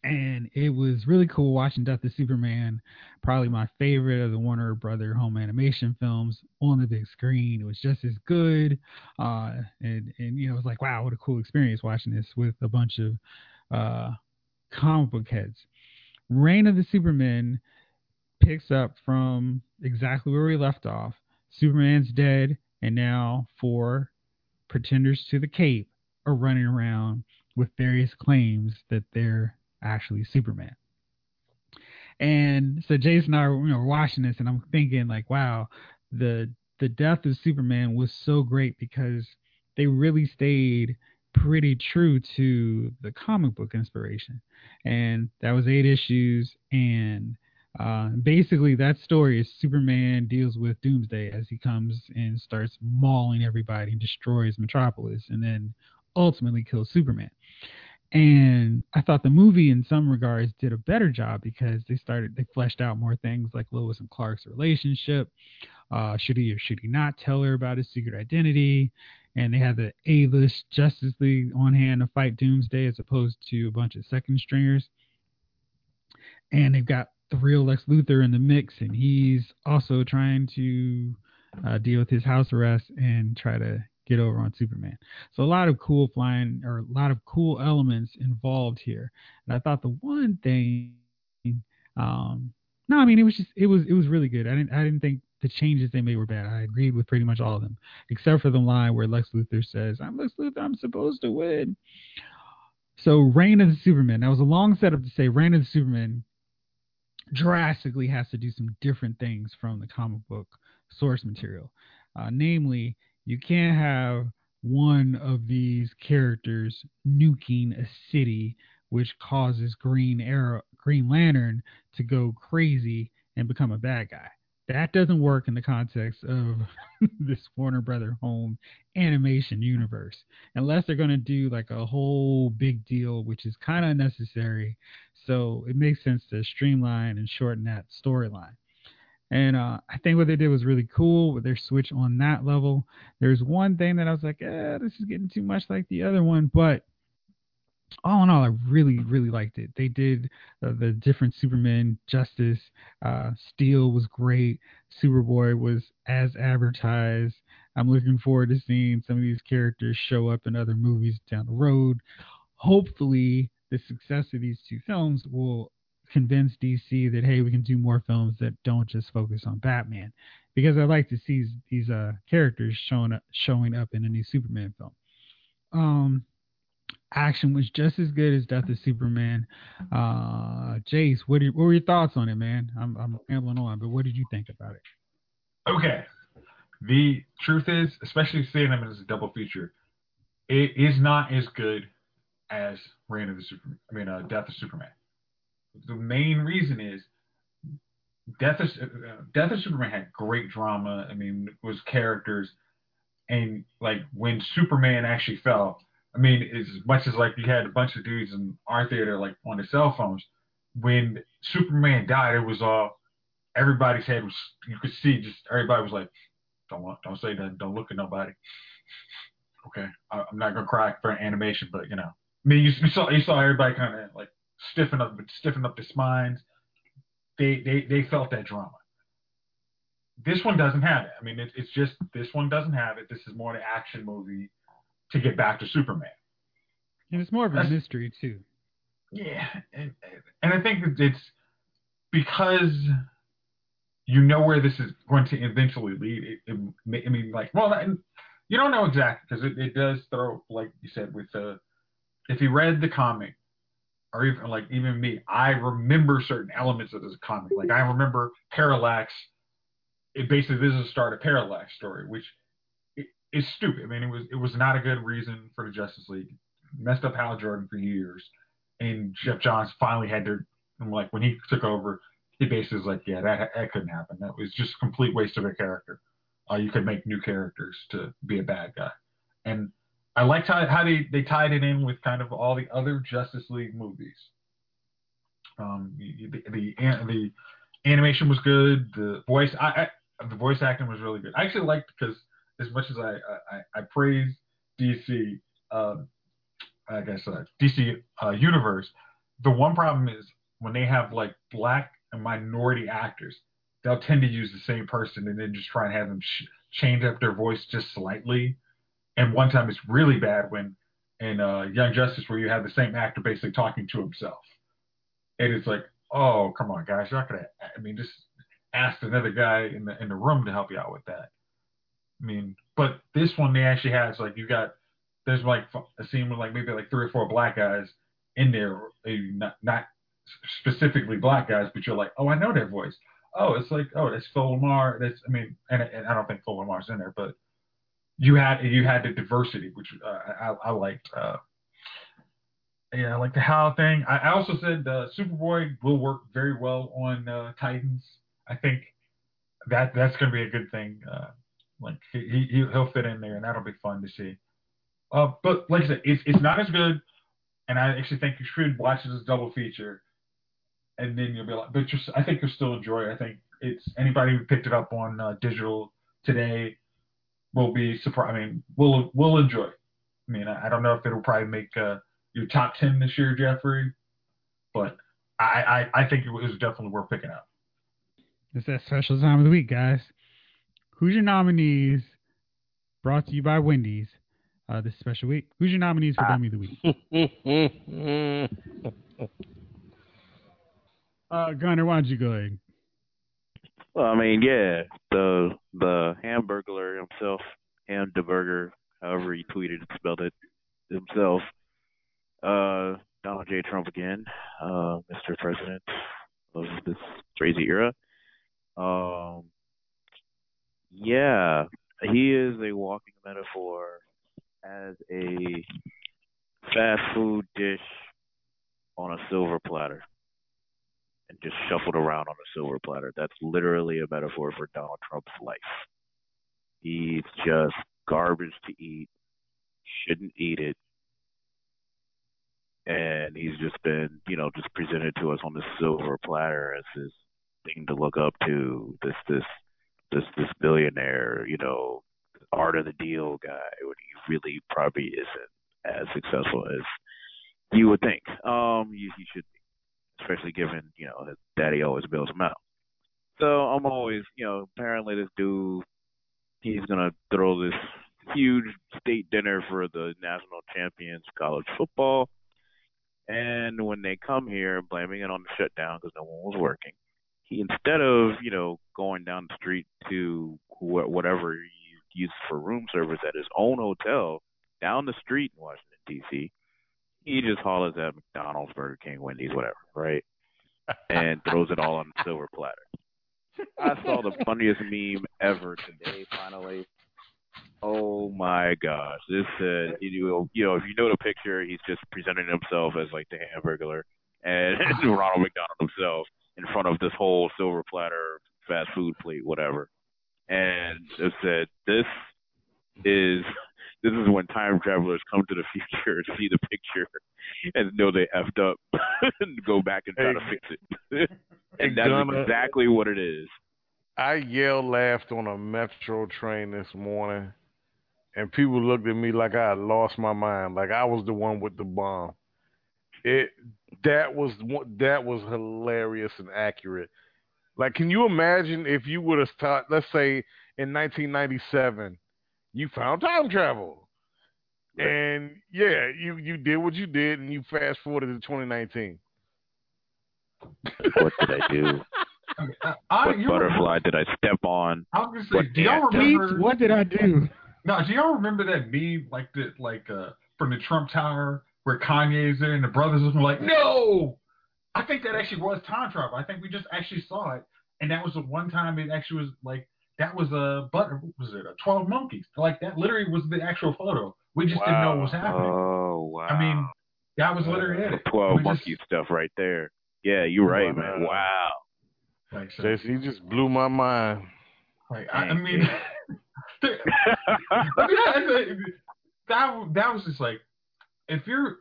And it was really cool watching Death of Superman, probably my favorite of the Warner Brother home animation films, on the big screen. It was just as good. Uh, and, and, you know, it was like, wow, what a cool experience watching this with a bunch of uh, comic book heads. Reign of the Superman picks up from exactly where we left off. Superman's dead, and now four pretenders to the Cape are running around with various claims that they're actually Superman. And so Jason and I were, you know, watching this, and I'm thinking like, wow, the the death of Superman was so great because they really stayed pretty true to the comic book inspiration. And that was eight issues, and uh, basically that story is Superman deals with Doomsday as he comes and starts mauling everybody and destroys Metropolis and then ultimately kills Superman. And I thought the movie in some regards did a better job because they started, they fleshed out more things like Lois and Clark's relationship. Uh, should he or should he not tell her about his secret identity? And they had the A-list Justice League on hand to fight Doomsday as opposed to a bunch of second stringers. And they've got the real Lex Luthor in the mix, and he's also trying to uh, deal with his house arrest and try to get over on Superman. So a lot of cool flying or a lot of cool elements involved here. And I thought the one thing, um, no, I mean, it was just, it was, it was really good. I didn't, I didn't think the changes they made were bad. I agreed with pretty much all of them, except for the line where Lex Luthor says, I'm Lex Luthor, I'm supposed to win. So Reign of the Superman, that was a long setup to say Reign of the Superman drastically has to do some different things from the comic book source material. Uh, namely, you can't have one of these characters nuking a city, which causes Green Arrow, Green Lantern to go crazy and become a bad guy. That doesn't work in the context of this Warner Brother home animation universe, unless they're going to do like a whole big deal, which is kind of unnecessary. So it makes sense to streamline and shorten that storyline. And uh, I think what they did was really cool with their switch on that level. There's one thing that I was like, eh, this is getting too much like the other one. But all in all, I really, really liked it. They did uh, the different Superman justice. Uh, Steel was great. Superboy was as advertised. I'm looking forward to seeing some of these characters show up in other movies down the road. Hopefully, the success of these two films will convince D C that, hey, we can do more films that don't just focus on Batman, because I like to see these uh, characters showing up, showing up in a new Superman film. Um, action was just as good as Death of Superman. Uh, Jace, what, did, what were your thoughts on it, man? I'm, I'm rambling on, but what did you think about it? Okay. The truth is, especially seeing them as a double feature, it is not as good as Reign of the Superman. I mean, uh, Death of Superman. The main reason is Death of, uh, Death of Superman had great drama. I mean, it was characters. And, like, when Superman actually fell, I mean, as much as, like, you had a bunch of dudes in our theater, like, on their cell phones, when Superman died, it was all, everybody's head was, you could see just, everybody was like, don't want, don't say nothing, don't look at nobody. Okay, I, I'm not going to cry for an animation, but, you know. I mean, you, you saw, you saw everybody kind of, like, stiffen up, stiffen up their spines. They, they, they felt that drama. This one doesn't have it. I mean, it, it's just, this one doesn't have it. This is more an action movie to get back to Superman. And it's more of a That's, mystery too. Yeah. And, and I think it's because you know where this is going to eventually lead. It, it, I mean, like, well, you don't know exactly because it, it does throw, like you said, with the, if you read the comic, or even like even me, I remember certain elements of this comic. Like I remember Parallax. It basically this is the start of Parallax story, which it, is stupid. I mean, it was it was not a good reason for the Justice League. Messed up Hal Jordan for years, and Jeff Johns finally had to, like when he took over, he basically was like, yeah, that that couldn't happen. That was just a complete waste of a character. Uh, you could make new characters to be a bad guy, and I liked how, how they, they tied it in with kind of all the other Justice League movies. Um, the, the the animation was good. The voice I, I the voice acting was really good. I actually liked because as much as I I, I praise D C, uh, I guess uh, D C uh, Universe, the one problem is when they have like black and minority actors, they'll tend to use the same person and then just try and have them sh- change up their voice just slightly. And one time it's really bad when in uh, Young Justice where you have the same actor basically talking to himself. And it's like, oh, come on, guys. You're not going to – I mean, just ask another guy in the in the room to help you out with that. I mean, but this one they actually has, like, you got – there's, like, a scene with, like, maybe, like, three or four black guys in there, not, not specifically black guys, but you're like, oh, I know that voice. Oh, it's like, oh, that's Phil Lamar. That's, I mean, and, and I don't think Phil Lamar's in there, but you had you had the diversity, which uh, I, I liked. Uh, yeah, I liked the Hal thing. I, I also said uh, Superboy will work very well on uh, Titans. I think that that's going to be a good thing. Uh, like he, he he'll fit in there, and that'll be fun to see. Uh, but like I said, it's it's not as good, and I actually think you should watch this double feature. And then you'll be like, but you're, I think you'll still enjoy it. I think it's anybody who picked it up on uh, digital today will be surprised. I mean, we'll we'll enjoy it. I mean, I, I don't know if it'll probably make uh, your top ten this year, Jeffrey, but I, I, I think it was definitely worth picking up. It's that special time of the week, guys. Who's your nominees? Brought to you by Wendy's uh, this special week. Who's your nominees for Dummy of the Week? Uh, Gunner, why don't you go ahead? Well, I mean, yeah, the the Hamburglar himself, Hamdaburger, however he tweeted and spelled it himself, uh, Donald J. Trump again, uh, Mister President of this crazy era. Um, yeah, he is a walking metaphor as a fast food dish on a silver platter. And just shuffled around on a silver platter. That's literally a metaphor for Donald Trump's life. He's just garbage to eat, shouldn't eat it. And he's just been, you know, just presented to us on this silver platter as this thing to look up to, this this this this billionaire, you know, art of the deal guy, when he really probably isn't as successful as you would think. Um, you, you should be. Especially given, you know, his daddy always builds him out. So I'm always, you know, apparently this dude, he's going to throw this huge state dinner for the national champions college football. And when they come here, blaming it on the shutdown because no one was working, he, instead of, you know, going down the street to wh- whatever he uses for room service at his own hotel down the street in Washington, D C, he just hollers at McDonald's, Burger King, Wendy's, whatever, right? And throws it all on a silver platter. I saw the funniest meme ever today, finally. Oh, my gosh. This said, uh, you know, if you know the picture, he's just presenting himself as, like, the Hamburglar and Ronald McDonald himself in front of this whole silver platter, fast food plate, whatever. And it said, this is... This is when time travelers come to the future to see the picture and know they effed up and go back and try hey, to fix it. And hey, that's Gunner, exactly what it is. I yell laughed on a metro train this morning, and people looked at me like I had lost my mind, like I was the one with the bomb. It that was that was hilarious and accurate. Like, can you imagine if you would have started, let's say, in nineteen ninety-seven? You found time travel. And, yeah, you, you did what you did, and you fast-forwarded to twenty nineteen. What did I do? Uh, I, what butterfly were, did I step on? I was going to say, do y'all remember... What did I do? No, do y'all remember that meme like the, like uh, from the Trump Tower where Kanye's there and the brothers was like, no, I think that actually was time travel. I think we just actually saw it. And that was the one time it actually was like, that was a, but was it a twelve Monkeys? Like that literally was the actual photo. We just wow. didn't know what was happening. Oh, wow. I mean, that was literally it. twelve we Monkeys just, stuff right there. Yeah, you're right, man. man. Wow. Like, so, Jason, you just blew my mind. Like, I, I mean, that, that was just like, if you're,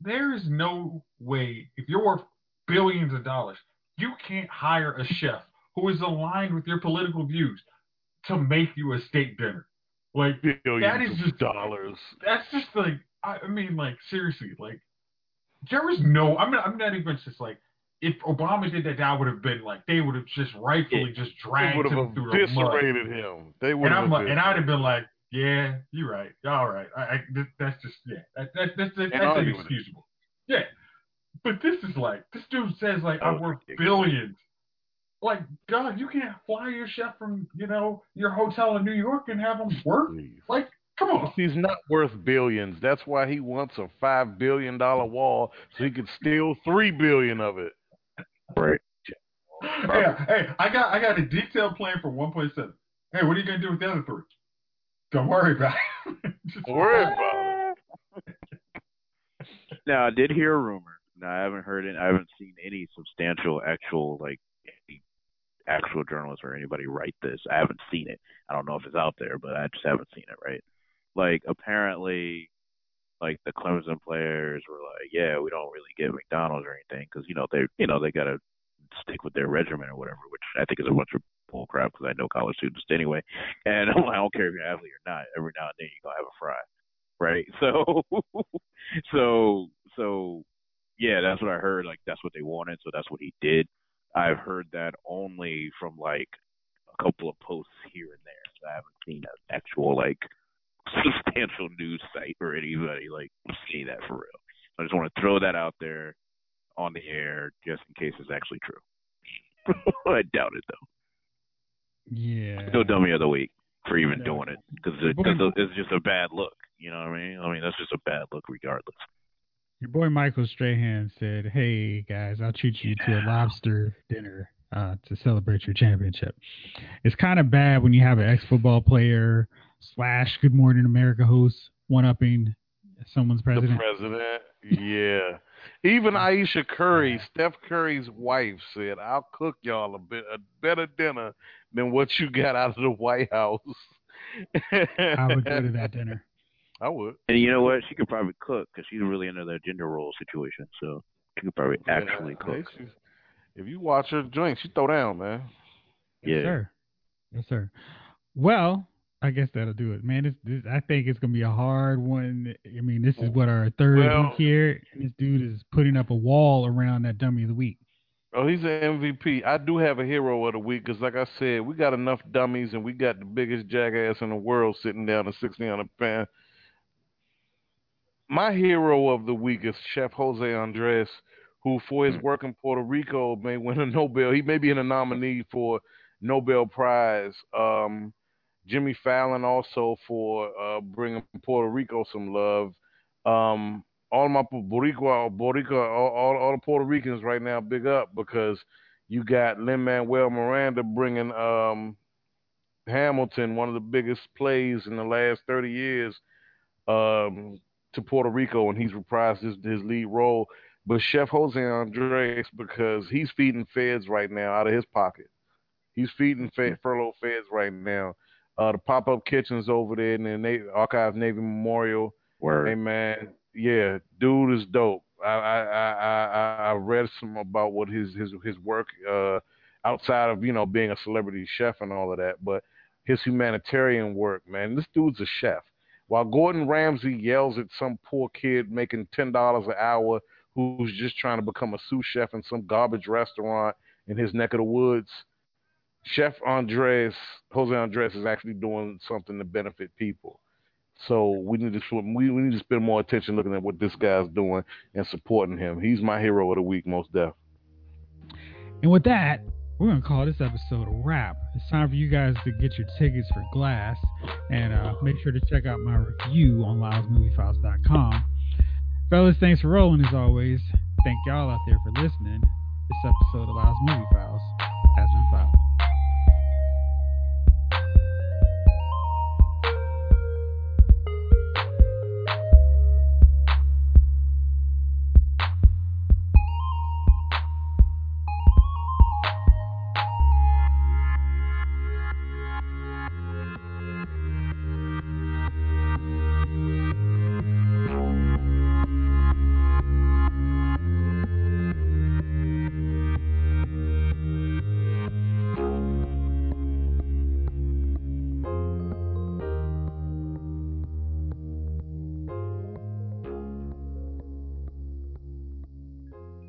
there is no way, if you're worth billions of dollars, you can't hire a chef who is aligned with your political views to make you a steak dinner. Like, billions that is just dollars. That's just like, I mean, like, seriously, like, there is no, I'm not, I'm not even just like, if Obama did that, that would have been like, they would have just rightfully it, just dragged him through the mud. They would have eviscerated him. They would have. Like, and I'd have been like, yeah, you're right. All right. I, I, that, that's just, yeah. That, that, that, that, that's inexcusable. Yeah. But this is like, this dude says, like, I worth billions. Like, God, you can't fly your chef from, you know, your hotel in New York and have him work? Like, come on. He's not worth billions. That's why he wants a five billion dollars wall so he could steal three billion dollars of it. Right. Yeah, hey, I got I got a detailed plan for one point seven. Hey, what are you gonna do with the other three? Don't worry about it. Don't worry about it. Now I did hear a rumor. Now I haven't heard it. I haven't seen any substantial actual like actual journalists or anybody write this. I haven't seen it. I don't know if it's out there, but I just haven't seen it. Right? Like apparently. Like the Clemson players were like, yeah, we don't really get McDonald's or anything because you know they, you know they gotta stick with their regimen or whatever, which I think is a bunch of bull crap because I know college students anyway, and I don't care if you're an athlete or not. Every now and then you are gonna have a fry, right? So, so, so, yeah, that's what I heard. Like that's what they wanted, so that's what he did. I've heard that only from like a couple of posts here and there. So I haven't seen an actual like. Substantial news site or anybody like say that for real. I just want to throw that out there on the air just in case it's actually true. I doubt it though. Yeah. No dummy of the week for even no. doing it because it, it's just a bad look. You know what I mean? I mean, that's just a bad look regardless. Your boy Michael Strahan said, hey guys, I'll treat you yeah. to a lobster dinner uh, to celebrate your championship. It's kind of bad when you have an ex-football player slash Good Morning America host one-upping someone's president. The president, yeah. Even Aisha Curry, Steph Curry's wife, said, I'll cook y'all a, bit, a better dinner than what you got out of the White House. I would go to that dinner. I would. And you know what? She could probably cook because she's really into that gender role situation. So she could probably yeah, actually cook. If you watch her drink, she throw down, man. Yes, yeah. sir. Yes, sir. Well... I guess that'll do it, man. This, this, I think it's going to be a hard one. I mean, this is what our third well, week here. And this dude is putting up a wall around that dummy of the week. Oh, he's an M V P. I do have a hero of the week because, like I said, we got enough dummies and we got the biggest jackass in the world sitting down at sixteen hundred pounds. My hero of the week is Chef Jose Andres, who for his work in Puerto Rico may win a Nobel. He may be in a nominee for Nobel Prize. Um, Jimmy Fallon also for uh, bringing Puerto Rico some love. Um, all my Boricua, Boricua, all, all, all the Puerto Ricans right now, big up because you got Lin-Manuel Miranda bringing um, Hamilton, one of the biggest plays in the last thirty years, um, to Puerto Rico, and he's reprised his, his lead role. But Chef Jose Andres, because he's feeding feds right now out of his pocket. He's feeding fed, furloughed feds right now. Uh, the pop-up kitchens over there in the Navy, Archives Navy Memorial. Word. Hey, man. Yeah, dude is dope. I I, I, I read some about what his his, his work uh, outside of, you know, being a celebrity chef and all of that, but his humanitarian work, man. This dude's a chef. While Gordon Ramsay yells at some poor kid making ten dollars an hour who's just trying to become a sous chef in some garbage restaurant in his neck of the woods, Chef Andres, Jose Andres is actually doing something to benefit people. So we need to we, we need to spend more attention looking at what this guy's doing and supporting him. He's my hero of the week, most definitely. And with that, we're going to call this episode a wrap. It's time for you guys to get your tickets for Glass and uh, make sure to check out my review on Lyles Movie Files dot com. Fellas, thanks for rolling as always. Thank y'all out there for listening. This episode of Lyles Movie Files has been filed.